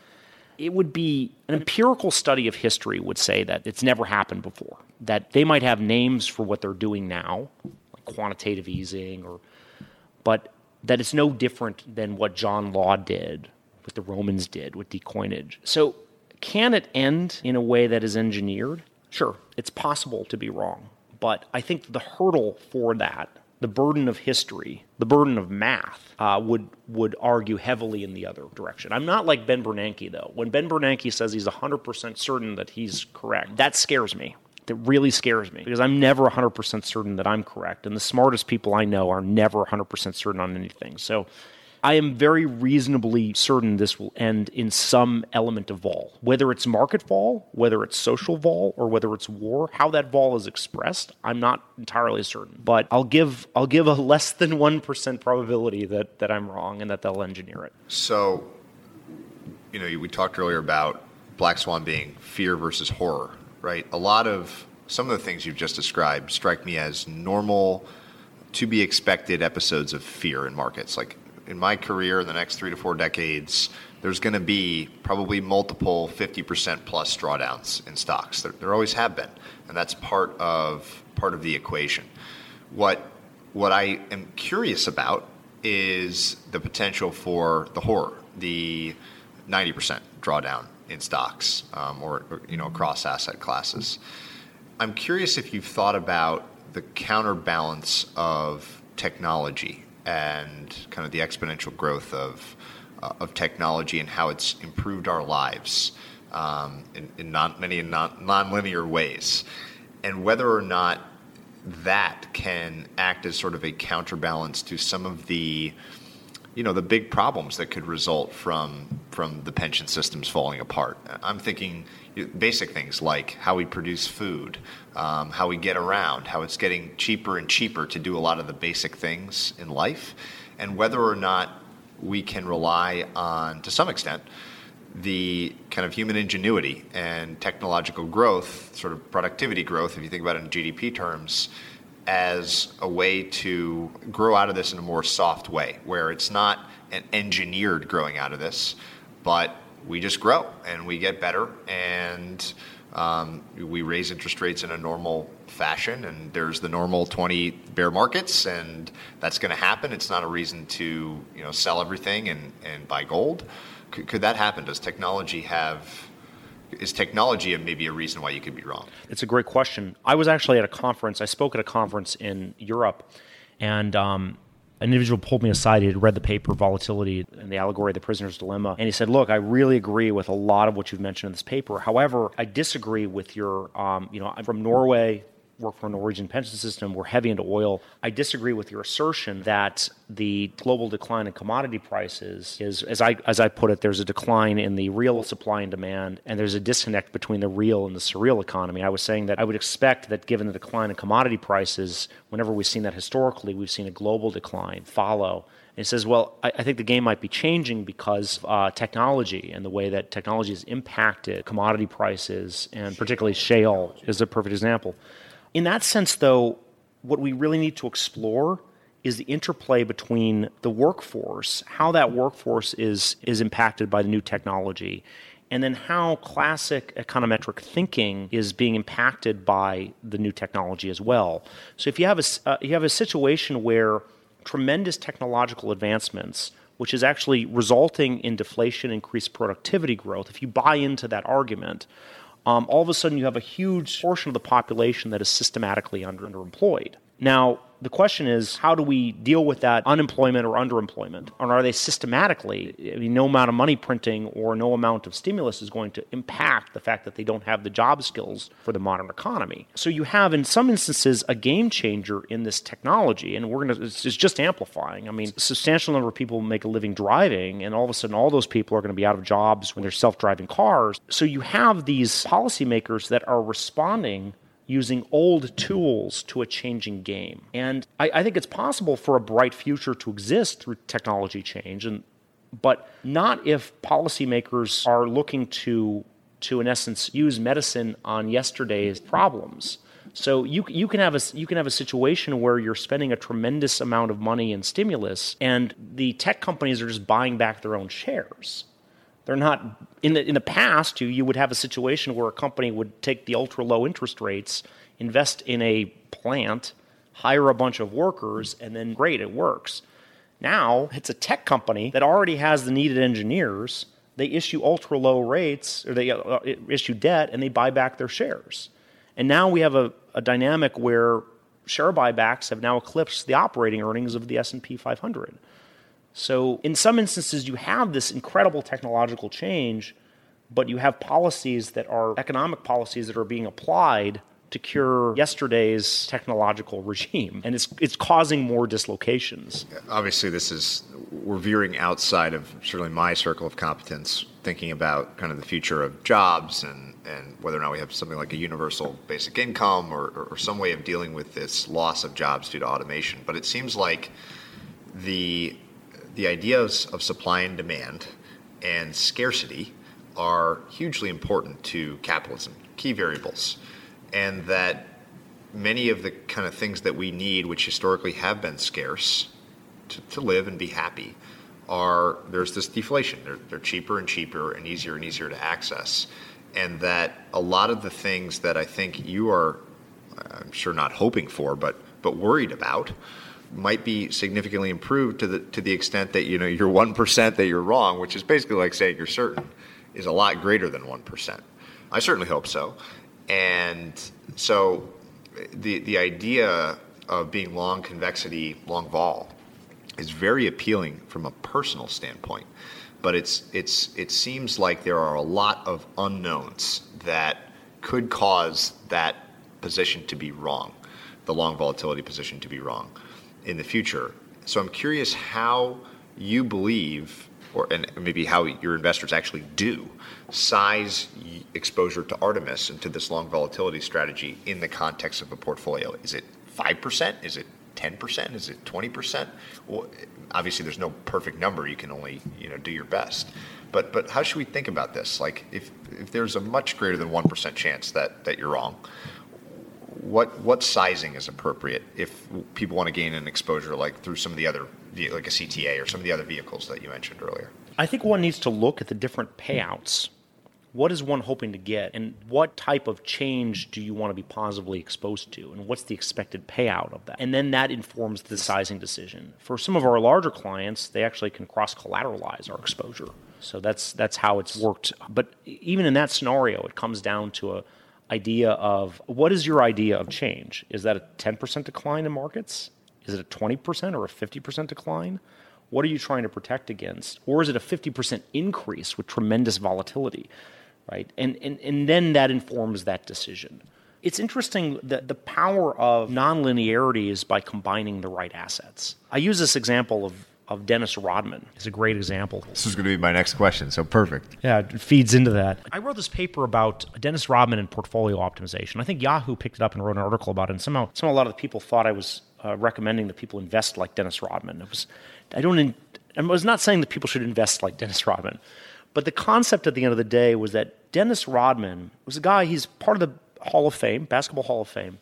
It would be an empirical study of history would say that it's never happened before, that they might have names for what they're doing now, like quantitative easing, or but that it's no different than what John Law did, what the Romans did with decoinage. So can it end in a way that is engineered? Sure, it's possible to be wrong. But I think the hurdle for that, the burden of history, the burden of math, uh, would would argue heavily in the other direction. I'm not like Ben Bernanke, though. When Ben Bernanke says he's one hundred percent certain that he's correct, that scares me. That really scares me because I'm never one hundred percent certain that I'm correct. And the smartest people I know are never one hundred percent certain on anything. So I am very reasonably certain this will end in some element of vol, whether it's market vol, whether it's social vol, or whether it's war. How that vol is expressed, I'm not entirely certain. But I'll give I'll give a less than one percent probability that, that I'm wrong and that they'll engineer it. So, you know, we talked earlier about Black Swan being fear versus horror, right? A lot of some of the things you've just described strike me as normal, to be expected episodes of fear in markets. Like, in my career, in the next three to four decades, there's going to be probably multiple fifty percent plus drawdowns in stocks. There, there always have been, and that's part of part of the equation. What what I am curious about is the potential for the horror, the ninety percent drawdown in stocks, um, or, or you know across asset classes. I'm curious if you've thought about the counterbalance of technology and kind of the exponential growth of uh, of technology and how it's improved our lives um, in, in non, many non, non-linear ways, and whether or not that can act as sort of a counterbalance to some of the, you know, the big problems that could result from from the pension systems falling apart. I'm thinking basic things like how we produce food, um, how we get around, how it's getting cheaper and cheaper to do a lot of the basic things in life, and whether or not we can rely on, to some extent, the kind of human ingenuity and technological growth, sort of productivity growth, if you think about it in G D P terms, as a way to grow out of this in a more soft way, where it's not an engineered growing out of this, but we just grow and we get better and um, we raise interest rates in a normal fashion, and there's the normal twenty bear markets, and that's going to happen. It's not a reason to, you know, sell everything and, and buy gold. Could, could that happen? Does technology have... Is technology maybe a reason why you could be wrong? It's a great question. I was actually at a conference. I spoke at a conference in Europe, and um, an individual pulled me aside. He had read the paper, Volatility and the Allegory of the Prisoner's Dilemma. And he said, look, I really agree with a lot of what you've mentioned in this paper. However, I disagree with your, um, you know, I'm from Norway, work for a Norwegian pension system. We're heavy into oil. I disagree with your assertion that the global decline in commodity prices is, as I as I put it, there's a decline in the real supply and demand, and there's a disconnect between the real and the surreal economy. I was saying that I would expect that given the decline in commodity prices, whenever we've seen that historically, we've seen a global decline follow. And it says, well, I, I think the game might be changing because uh, technology and the way that technology has impacted commodity prices, and particularly shale is a perfect example. In that sense, though, what we really need to explore is the interplay between the workforce, how that workforce is is impacted by the new technology, and then how classic econometric thinking is being impacted by the new technology as well. So if you have a, uh, you have a situation where tremendous technological advancements, which is actually resulting in deflation, increased productivity growth, if you buy into that argument, um, all of a sudden you have a huge portion of the population that is systematically under- underemployed. Now, the question is, how do we deal with that unemployment or underemployment? And are they systematically, I mean, no amount of money printing or no amount of stimulus is going to impact the fact that they don't have the job skills for the modern economy. So you have, in some instances, a game changer in this technology, and we're going to, it's just amplifying. I mean, a substantial number of people make a living driving, and all of a sudden all those people are going to be out of jobs when they're self-driving cars. So you have these policymakers that are responding using old tools to a changing game. And I, I think it's possible for a bright future to exist through technology change, and but not if policymakers are looking to, to in essence, use medicine on yesterday's problems. So you you can have a you can have a situation where you're spending a tremendous amount of money in stimulus, and the tech companies are just buying back their own shares. They're not in the in the past. You you would have a situation where a company would take the ultra low interest rates, invest in a plant, hire a bunch of workers, and then great, it works. Now it's a tech company that already has the needed engineers. They issue ultra low rates, or they uh, issue debt, and they buy back their shares. And now we have a, a dynamic where share buybacks have now eclipsed the operating earnings of the S and P five hundred. So in some instances, you have this incredible technological change, but you have policies that are economic policies that are being applied to cure yesterday's technological regime. And it's it's causing more dislocations. Obviously, this is, we're veering outside of certainly my circle of competence, thinking about kind of the future of jobs and, and whether or not we have something like a universal basic income or, or some way of dealing with this loss of jobs due to automation. But it seems like the... The ideas of supply and demand and scarcity are hugely important to capitalism, key variables, and that many of the kind of things that we need, which historically have been scarce to, to live and be happy, are there's this deflation. They're, they're cheaper and cheaper and easier and easier to access, and that a lot of the things that I think you are, I'm sure not hoping for, but but worried about, might be significantly improved to the to the extent that, you know, your one percent that you're wrong, which is basically like saying you're certain, is a lot greater than one percent. I certainly hope so. And so the the idea of being long convexity, long vol, is very appealing from a personal standpoint. But it's it's it seems like there are a lot of unknowns that could cause that position to be wrong, the long volatility position to be wrong in the future. So I'm curious how you believe, or and maybe how your investors actually do, size exposure to Artemis and to this long volatility strategy in the context of a portfolio. Is it five percent? Is it ten percent? Is it twenty percent? Well, obviously there's no perfect number. You can only, you know, do your best. But but how should we think about this? Like if, if there's a much greater than one percent chance that, that you're wrong, What what sizing is appropriate if people want to gain an exposure like through some of the other, like a C T A or some of the other vehicles that you mentioned earlier? I think one needs to look at the different payouts. What is one hoping to get, and what type of change do you want to be positively exposed to, and what's the expected payout of that? And then that informs the sizing decision. For some of our larger clients, they actually can cross-collateralize our exposure. So that's that's how it's worked. But even in that scenario, it comes down to a idea of what is your idea of change? Is that a ten percent decline in markets? Is it a twenty percent or a fifty percent decline? What are you trying to protect against? Or is it a fifty percent increase with tremendous volatility, right? And and and then that informs that decision. It's interesting that the power of nonlinearity is by combining the right assets. I use this example of of Dennis Rodman. It's a great example. This is going to be my next question, so perfect. Yeah, it feeds into that. I wrote this paper about Dennis Rodman and portfolio optimization. I think Yahoo picked it up and wrote an article about it, and somehow, somehow a lot of the people thought I was uh, recommending that people invest like Dennis Rodman. It was, I don't, in, I was not saying that people should invest like Dennis Rodman, but the concept at the end of the day was that Dennis Rodman was a guy, he's part of the Hall of Fame, Basketball Hall of Fame,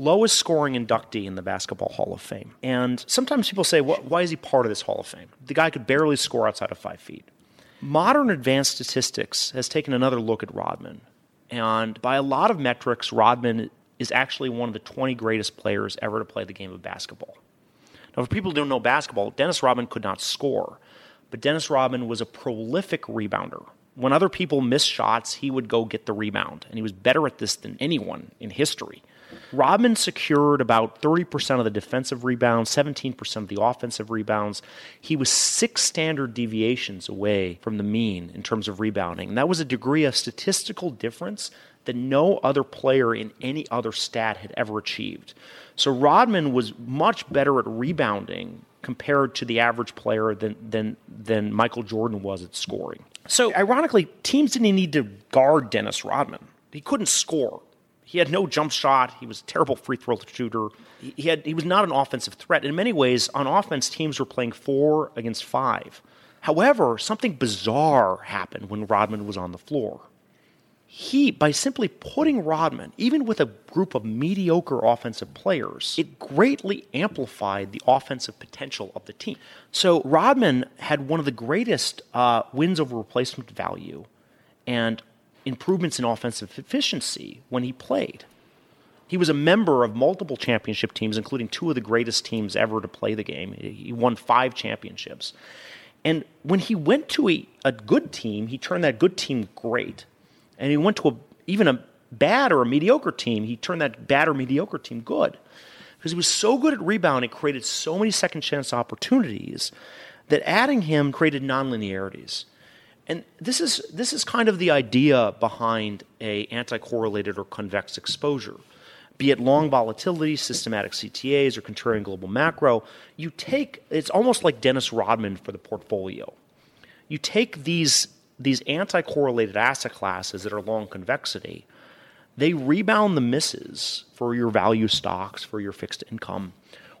lowest scoring inductee in the Basketball Hall of Fame. And sometimes people say, well, why is he part of this Hall of Fame? The guy could barely score outside of five feet. Modern advanced statistics has taken another look at Rodman. And by a lot of metrics, Rodman is actually one of the twenty greatest players ever to play the game of basketball. Now, for people who don't know basketball, Dennis Rodman could not score, but Dennis Rodman was a prolific rebounder. When other people missed shots, he would go get the rebound, and he was better at this than anyone in history. Rodman secured about thirty percent of the defensive rebounds, seventeen percent of the offensive rebounds. He was six standard deviations away from the mean in terms of rebounding, and that was a degree of statistical difference that no other player in any other stat had ever achieved. So Rodman was much better at rebounding compared to the average player than than than Michael Jordan was at scoring. So ironically, teams didn't need to guard Dennis Rodman. He couldn't score. He had no jump shot. He was a terrible free throw shooter. He had he was not an offensive threat. In many ways, on offense, teams were playing four against five. However, something bizarre happened when Rodman was on the floor. He, by simply putting Rodman, even with a group of mediocre offensive players, it greatly amplified the offensive potential of the team. So Rodman had one of the greatest uh, wins over replacement value and improvements in offensive efficiency when he played. He was a member of multiple championship teams, including two of the greatest teams ever to play the game. He won five championships. And when he went to a, a good team, he turned that good team great. And he went to a, even a bad or a mediocre team, he turned that bad or mediocre team good. Because he was so good at rebounding, it created so many second chance opportunities that adding him created nonlinearities. And this is this is kind of the idea behind a anti-correlated or convex exposure. Be it long volatility, systematic C T As, or contrarian global macro, you take, it's almost like Dennis Rodman for the portfolio. You take these these anti-correlated asset classes that are long convexity, they rebound the misses for your value stocks, for your fixed income,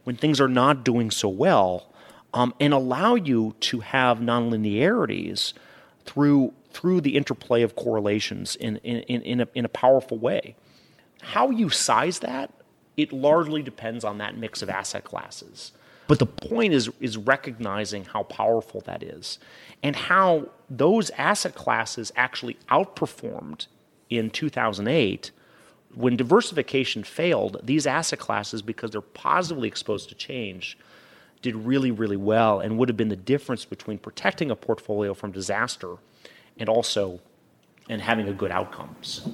when things are not doing so well, um, and allow you to have nonlinearities through through the interplay of correlations in in in, in, a, in a powerful way. How you size that, it largely depends on that mix of asset classes. But the point is is recognizing how powerful that is and how those asset classes actually outperformed in two thousand eight. When diversification failed, these asset classes, because they're positively exposed to change, did really, really well and would have been the difference between protecting a portfolio from disaster and also and having a good outcomes.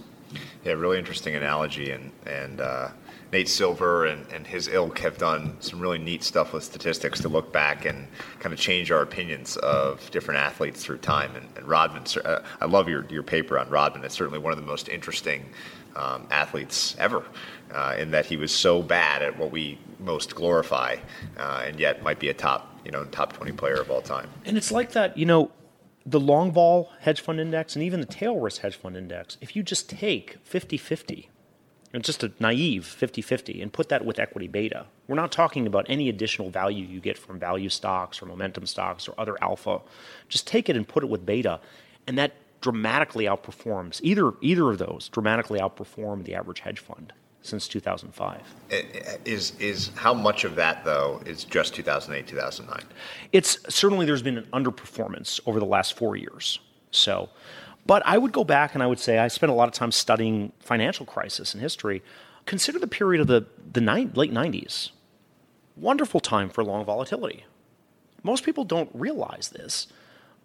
Yeah, really interesting analogy. And, and uh, Nate Silver and, and his ilk have done some really neat stuff with statistics to look back and kind of change our opinions of different athletes through time. And, and Rodman, uh, I love your, your paper on Rodman. It's certainly one of the most interesting um, athletes ever uh, in that he was so bad at what we most glorify uh, and yet might be a top, you know, top twenty player of all time. And it's like that, you know, the long vol hedge fund index and even the tail risk hedge fund index, if you just take fifty-fifty, and just a naive fifty-fifty, and put that with equity beta, we're not talking about any additional value you get from value stocks or momentum stocks or other alpha. Just take it and put it with beta, and that dramatically outperforms. Either either of those dramatically outperform the average hedge fund since two thousand five. Is is how much of that, though, is just two thousand eight, two thousand nine? It's certainly there's been an underperformance over the last four years. So, but I would go back and I would say I spent a lot of time studying financial crisis and history. Consider the period of the, the ni- late nineties. Wonderful time for long volatility. Most people don't realize this,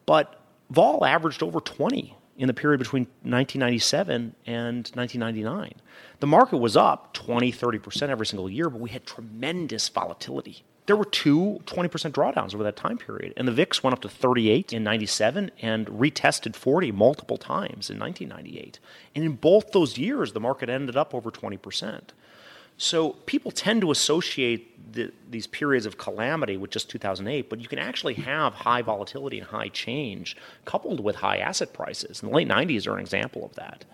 but vol averaged over twenty in the period between nineteen ninety-seven and nineteen ninety-nine. The market was up twenty, thirty percent every single year, but we had tremendous volatility. There were two twenty percent drawdowns over that time period, and the V I X went up to thirty-eight in ninety-seven and retested forty multiple times in nineteen ninety-eight. And in both those years, the market ended up over twenty percent. So people tend to associate the, these periods of calamity with just two thousand eight, but you can actually have high volatility and high change coupled with high asset prices. And the late nineties are an example of that.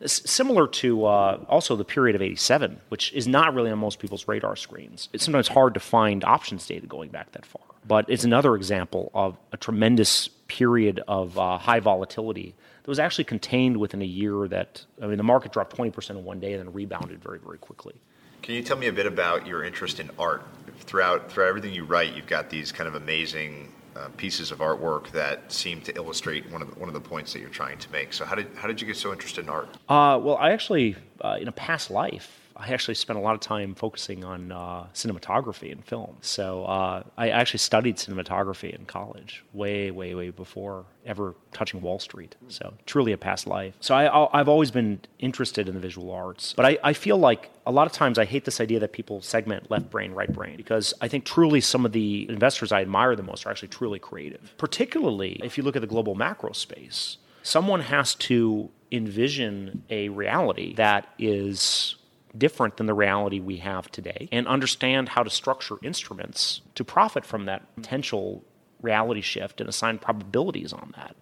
It's similar to uh, also the period of eighty-seven, which is not really on most people's radar screens. It's sometimes hard to find options data going back that far. But it's another example of a tremendous period of uh, high volatility that was actually contained within a year that, I mean, the market dropped twenty percent in one day and then rebounded very, very quickly. Can you tell me a bit about your interest in art? Throughout throughout everything you write, you've got these kind of amazing uh, pieces of artwork that seem to illustrate one of the, one of the points that you're trying to make. So how did how did you get so interested in art? Uh, well, I actually, uh, in a past life, I actually spent a lot of time focusing on uh, cinematography and film. So uh, I actually studied cinematography in college way, way, way before ever touching Wall Street. So truly a past life. So I, I've always been interested in the visual arts. But I, I feel like a lot of times I hate this idea that people segment left brain, right brain, because I think truly some of the investors I admire the most are actually truly creative. Particularly if you look at the global macro space, someone has to envision a reality that is different than the reality we have today and understand how to structure instruments to profit from that potential reality shift and assign probabilities on that.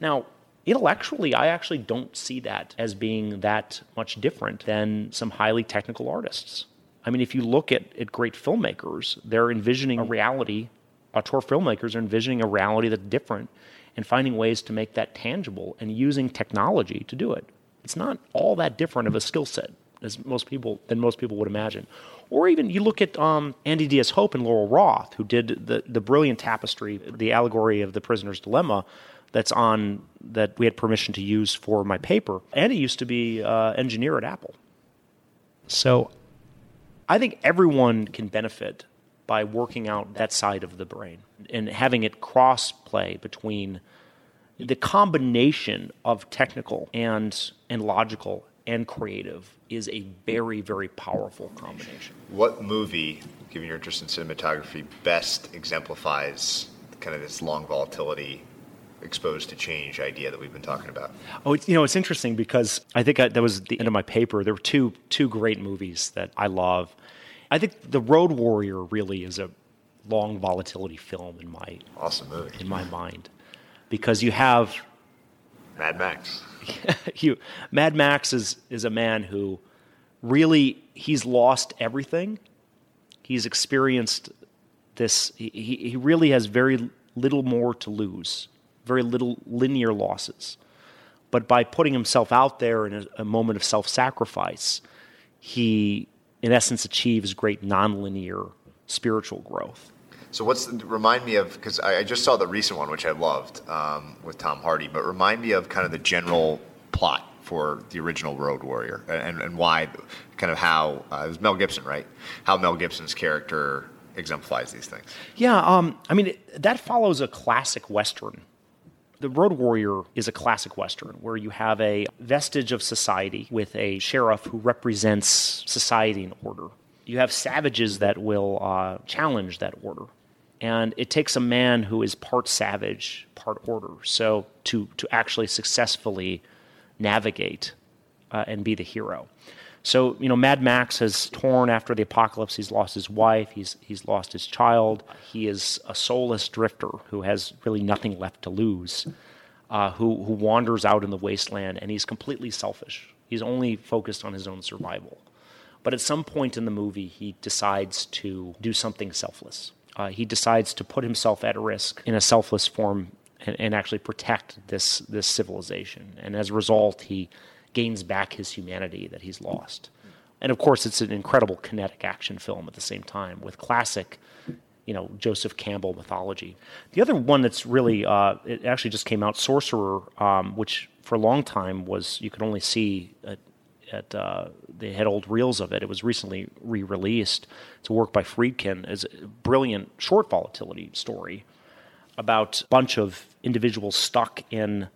Now, intellectually, I actually don't see that as being that much different than some highly technical artists. I mean, if you look at, at great filmmakers, they're envisioning a reality, auteur filmmakers are envisioning a reality that's different and finding ways to make that tangible and using technology to do it. It's not all that different of a skill set as most people than most people would imagine. Or even you look at um, Andy D S Hope and Laurel Roth, who did the, the brilliant tapestry, the allegory of the prisoner's dilemma, that's on that we had permission to use for my paper. Andy used to be an uh, engineer at Apple. So I think everyone can benefit by working out that side of the brain and having it cross-play between the combination of technical and and logical and creative is a very, very powerful combination. What movie, given your interest in cinematography, best exemplifies kind of this long volatility, exposed to change idea that we've been talking about? Oh, it's, you know, it's interesting because I think I, that was the end of my paper. There were two two great movies that I love. I think The Road Warrior really is a long volatility film in my awesome movie in my mind, because you have Mad Max. you, Mad Max is is a man who really he's lost everything. He's experienced this. He he really has very little more to lose. Very little linear losses. But by putting himself out there in a, a moment of self-sacrifice, he, in essence, achieves great nonlinear spiritual growth. So what's the, remind me of, because I, I just saw the recent one, which I loved, um, with Tom Hardy, but remind me of kind of the general plot for the original Road Warrior and, and why, kind of how, uh, it was Mel Gibson, right? How Mel Gibson's character exemplifies these things. Yeah, um, I mean, it, that follows a classic Western. The Road Warrior is a classic Western where you have a vestige of society with a sheriff who represents society and order. You have savages that will uh, challenge that order. And it takes a man who is part savage, part order, so to, to actually successfully navigate uh, and be the hero. So, you know, Mad Max has torn after the apocalypse. He's lost his wife. He's he's lost his child. He is a soulless drifter who has really nothing left to lose, uh, who who wanders out in the wasteland, and he's completely selfish. He's only focused on his own survival. But at some point in the movie, he decides to do something selfless. Uh, he decides to put himself at risk in a selfless form and, and actually protect this this civilization. And as a result, he gains back his humanity that he's lost. And of course, it's an incredible kinetic action film at the same time with classic, you know, Joseph Campbell mythology. The other one that's really, uh, it actually just came out, Sorcerer, um, which for a long time was, you could only see at, at uh, they had old reels of it. It was recently re-released. It's a work by Friedkin. It's a brilliant short volatility story about a bunch of individuals stuck in.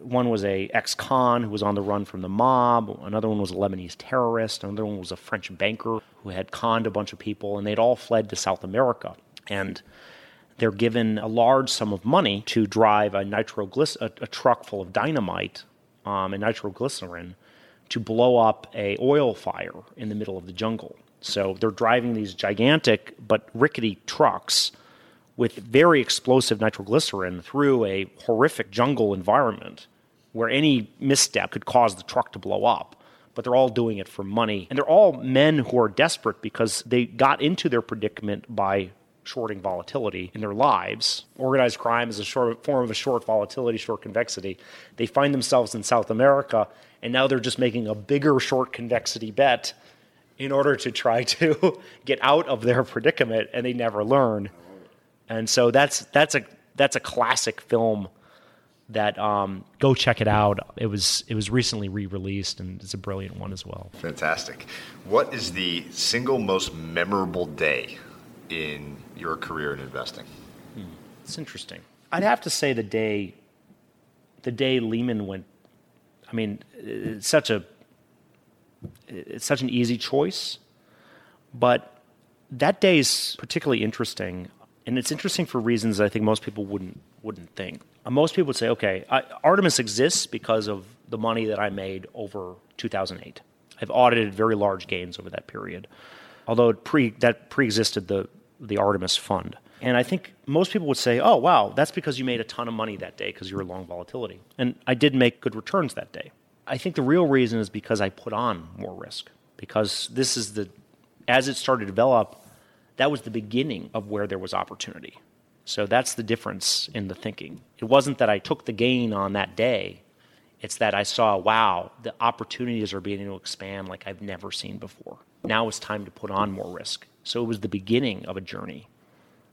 One was a ex-con who was on the run from the mob. Another one was a Lebanese terrorist. Another one was a French banker who had conned a bunch of people, and they'd all fled to South America. And they're given a large sum of money to drive a nitroglyc a, a truck full of dynamite um, and nitroglycerin to blow up a oil fire in the middle of the jungle. So they're driving these gigantic but rickety trucks with very explosive nitroglycerin through a horrific jungle environment where any misstep could cause the truck to blow up. But they're all doing it for money. And they're all men who are desperate because they got into their predicament by shorting volatility in their lives. Organized crime is a short form of a short volatility, short convexity. They find themselves in South America, and now they're just making a bigger short convexity bet in order to try to get out of their predicament, and they never learn. And so that's that's a that's a classic film that um, go check it out. It was it was recently re-released, and it's a brilliant one as well. Fantastic. What is the single most memorable day in your career in investing? Hmm. It's interesting. I'd have to say the day the day Lehman went. I mean, it's such a it's such an easy choice, but that day is particularly interesting, and it's interesting for reasons I think most people wouldn't wouldn't think. Most people would say, okay, I, Artemis exists because of the money that I made over two thousand eight. I've audited very large gains over that period, although it pre that preexisted the the Artemis fund. And I think most people would say, oh, wow, that's because you made a ton of money that day because you were long volatility. And I did make good returns that day. I think the real reason is because I put on more risk, because this is the, as it started to develop, that was the beginning of where there was opportunity. So that's the difference in the thinking. It wasn't that I took the gain on that day. It's that I saw, wow, the opportunities are beginning to expand like I've never seen before. Now it's time to put on more risk. So it was the beginning of a journey,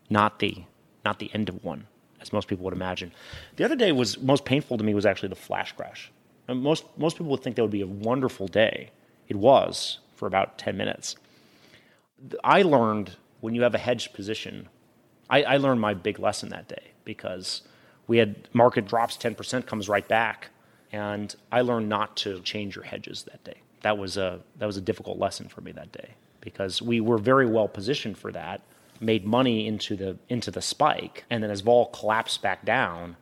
not the not the end of one, as most people would imagine. The other day was most painful to me was actually the flash crash. And most most people would think that would be a wonderful day. It was for about ten minutes. I learned when you have a hedged position, I, I learned my big lesson that day, because we had market drops ten percent, comes right back, and I learned not to change your hedges that day. That was a that was a difficult lesson for me that day, because we were very well positioned for that, made money into the into the spike, and then as vol collapsed back down,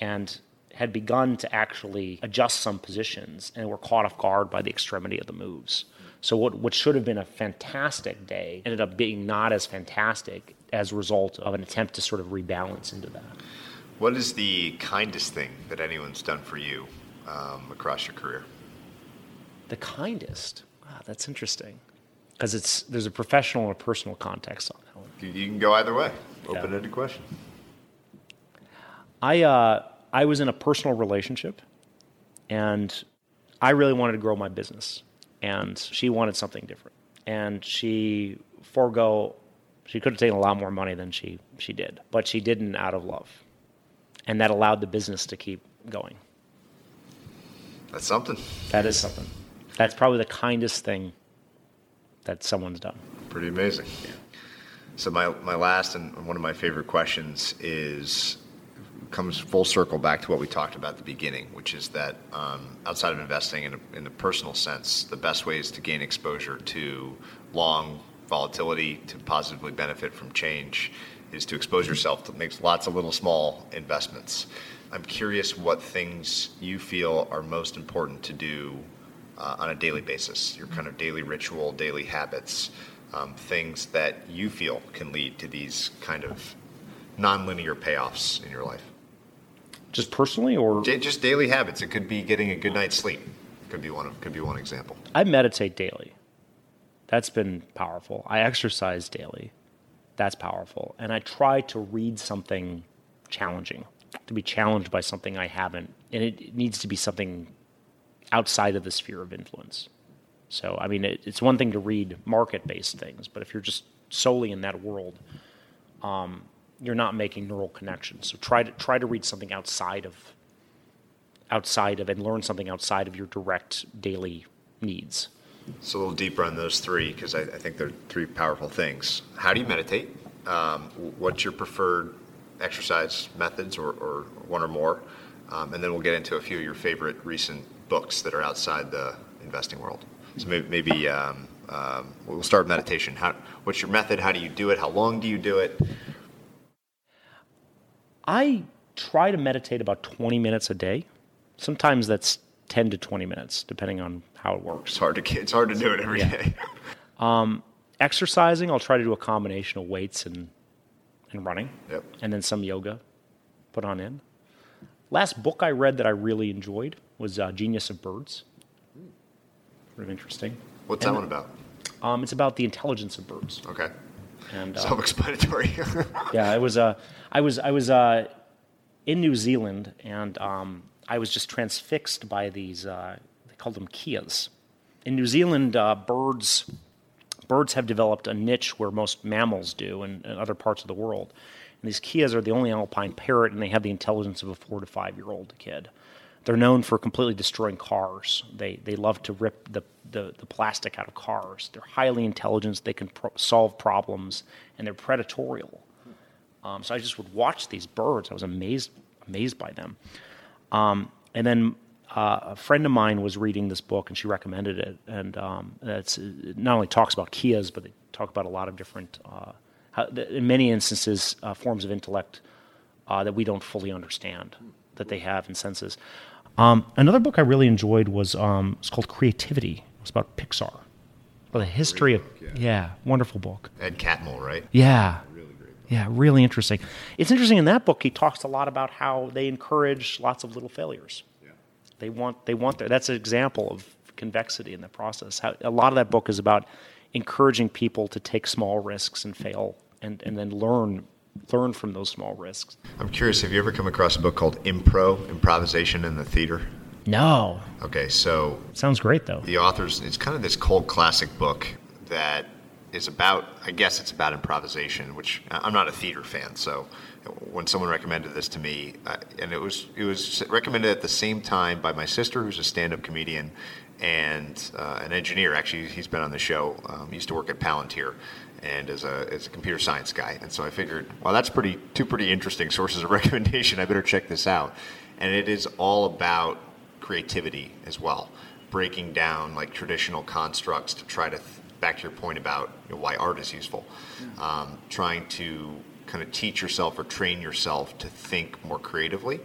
and had begun to actually adjust some positions, and were caught off guard by the extremity of the moves. So what what should have been a fantastic day ended up being not as fantastic as a result of an attempt to sort of rebalance into that. What is the kindest thing that anyone's done for you um, across your career? The kindest? Wow, that's interesting. Because it's there's a professional and a personal context on that one. You can go either way. Open-ended yeah. question. I uh, I was in a personal relationship, and I really wanted to grow my business. And she wanted something different. And she forego, she could have taken a lot more money than she, she did. But she didn't out of love. And that allowed the business to keep going. That's something. That is something. That's probably the kindest thing that someone's done. Pretty amazing. Yeah. So my, my last and one of my favorite questions is, comes full circle back to what we talked about at the beginning, which is that um, outside of investing in a, in a personal sense, the best ways to gain exposure to long volatility to positively benefit from change is to expose yourself to make lots of little small investments. I'm curious what things you feel are most important to do uh, on a daily basis, your kind of daily ritual, daily habits, um, things that you feel can lead to these kind of non-linear payoffs in your life. Just personally, or just daily habits? It could be getting a good night's sleep. Could be one of could be one example. I meditate daily. That's been powerful. I exercise daily. That's powerful. And I try to read something challenging, to be challenged by something I haven't, and it, it needs to be something outside of the sphere of influence. So, I mean, it, it's one thing to read market-based things, but if you're just solely in that world, um, you're not making neural connections. So try to try to read something outside of, outside of, and learn something outside of your direct daily needs. So a little deeper on those three, because I, I think they're three powerful things. How do you meditate? Um, what's your preferred exercise methods, or, or one or more? Um, and then we'll get into a few of your favorite recent books that are outside the investing world. So maybe, maybe um, um, we'll start with meditation. How, what's your method? How do you do it? How long do you do it? I try to meditate about twenty minutes a day. Sometimes that's ten to twenty minutes, depending on how it works. It's hard to it's hard to do it every yeah. day. um, exercising, I'll try to do a combination of weights and and running, yep. and then some yoga put on in. Last book I read that I really enjoyed was uh, Genius of Birds. Sort of interesting. What's and, that one about? Um, it's about the intelligence of birds. Okay. And, uh, self-explanatory. yeah, it was. Uh, I was. I was uh, in New Zealand, and um, I was just transfixed by these. Uh, they called them kias. In New Zealand, uh, birds birds have developed a niche where most mammals do, and, and other parts of the world. And these Kias are the only Alpine parrot, and they have the intelligence of a four to five year old kid. They're known for completely destroying cars. They they love to rip the, the, the plastic out of cars. They're highly intelligent. They can pro- solve problems, and they're predatorial. Um, so I just would watch these birds. I was amazed amazed by them. Um, and then uh, a friend of mine was reading this book, and she recommended it. And um, it's, it not only talks about Kias, but they talk about a lot of different, uh, how, in many instances, uh, forms of intellect uh, that we don't fully understand that they have in senses. Um, another book I really enjoyed was um, it's called Creativity. It was about Pixar, well, the history of book, yeah. yeah, wonderful book. Ed Catmull, right? Yeah, really great book. Yeah, really interesting. It's interesting in that book. He talks a lot about how they encourage lots of little failures. Yeah, they want they want their. That's an example of convexity in the process. How a lot of that book is about encouraging people to take small risks and fail, and and then learn. learn from those small risks. I'm curious, have you ever come across a book called Impro, Improvisation in the Theater? No. Okay, so... Sounds great, though. The author's, it's kind of this cold classic book that is about, I guess it's about improvisation, which I'm not a theater fan, so when someone recommended this to me, I, and it was it was recommended at the same time by my sister, who's a stand-up comedian and uh, an engineer, actually, he's been on the show, um, he used to work at Palantir, and as a as a computer science guy. And so I figured, well, that's pretty two pretty interesting sources of recommendation. I better check this out. And it is all about creativity as well, breaking down like traditional constructs to try to, th- back to your point about you know, why art is useful, yeah. um, trying to kind of teach yourself or train yourself to think more creatively.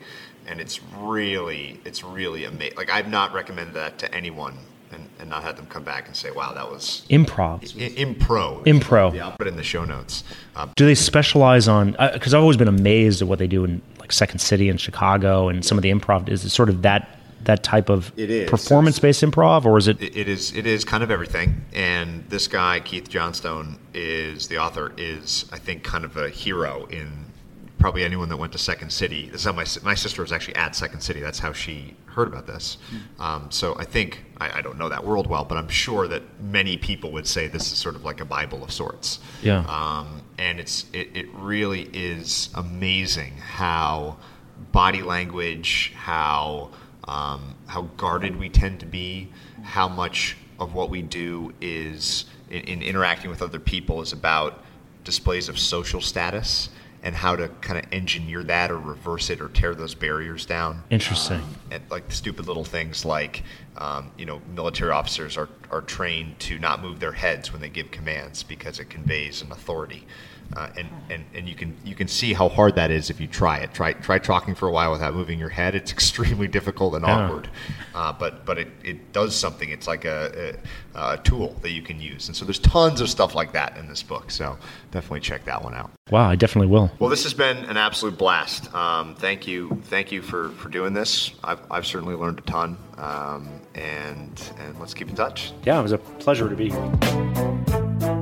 And it's really, it's really amazing. Like I've not recommended that to anyone And, and not have them come back and say, wow, that was... Improv. I, impro. Impro. Yeah, I'll put it in the show notes. Uh, do they specialize on... Because uh, I've always been amazed at what they do in like Second City and Chicago and some of the improv. Is it sort of that that type of performance-based improv, or is it... it? It is It is kind of everything. And this guy, Keith Johnstone, is the author, is, I think, kind of a hero in probably anyone that went to Second City. This is how my, my sister was actually at Second City. That's how she... heard about this. Um, so I think, I, I don't know that world well, but I'm sure that many people would say this is sort of like a Bible of sorts. Yeah. Um, and it's it, it really is amazing how body language, how um, how guarded we tend to be, how much of what we do is, in, in interacting with other people, is about displays of social status, and how to kind of engineer that or reverse it or tear those barriers down. Interesting. Um, and like the stupid little things like, um, you know, military officers are, are trained to not move their heads when they give commands because it conveys an authority. Uh, and, and, and you can you can see how hard that is if you try it. Try try talking for a while without moving your head. It's extremely difficult and yeah. awkward. Uh, but but it, it does something. It's like a, a, a tool that you can use. And so there's tons of stuff like that in this book. So definitely check that one out. Wow, I definitely will. Well, this has been an absolute blast. Um, thank you thank you for, for doing this. I've I've certainly learned a ton. Um, and and let's keep in touch. Yeah, it was a pleasure to be here.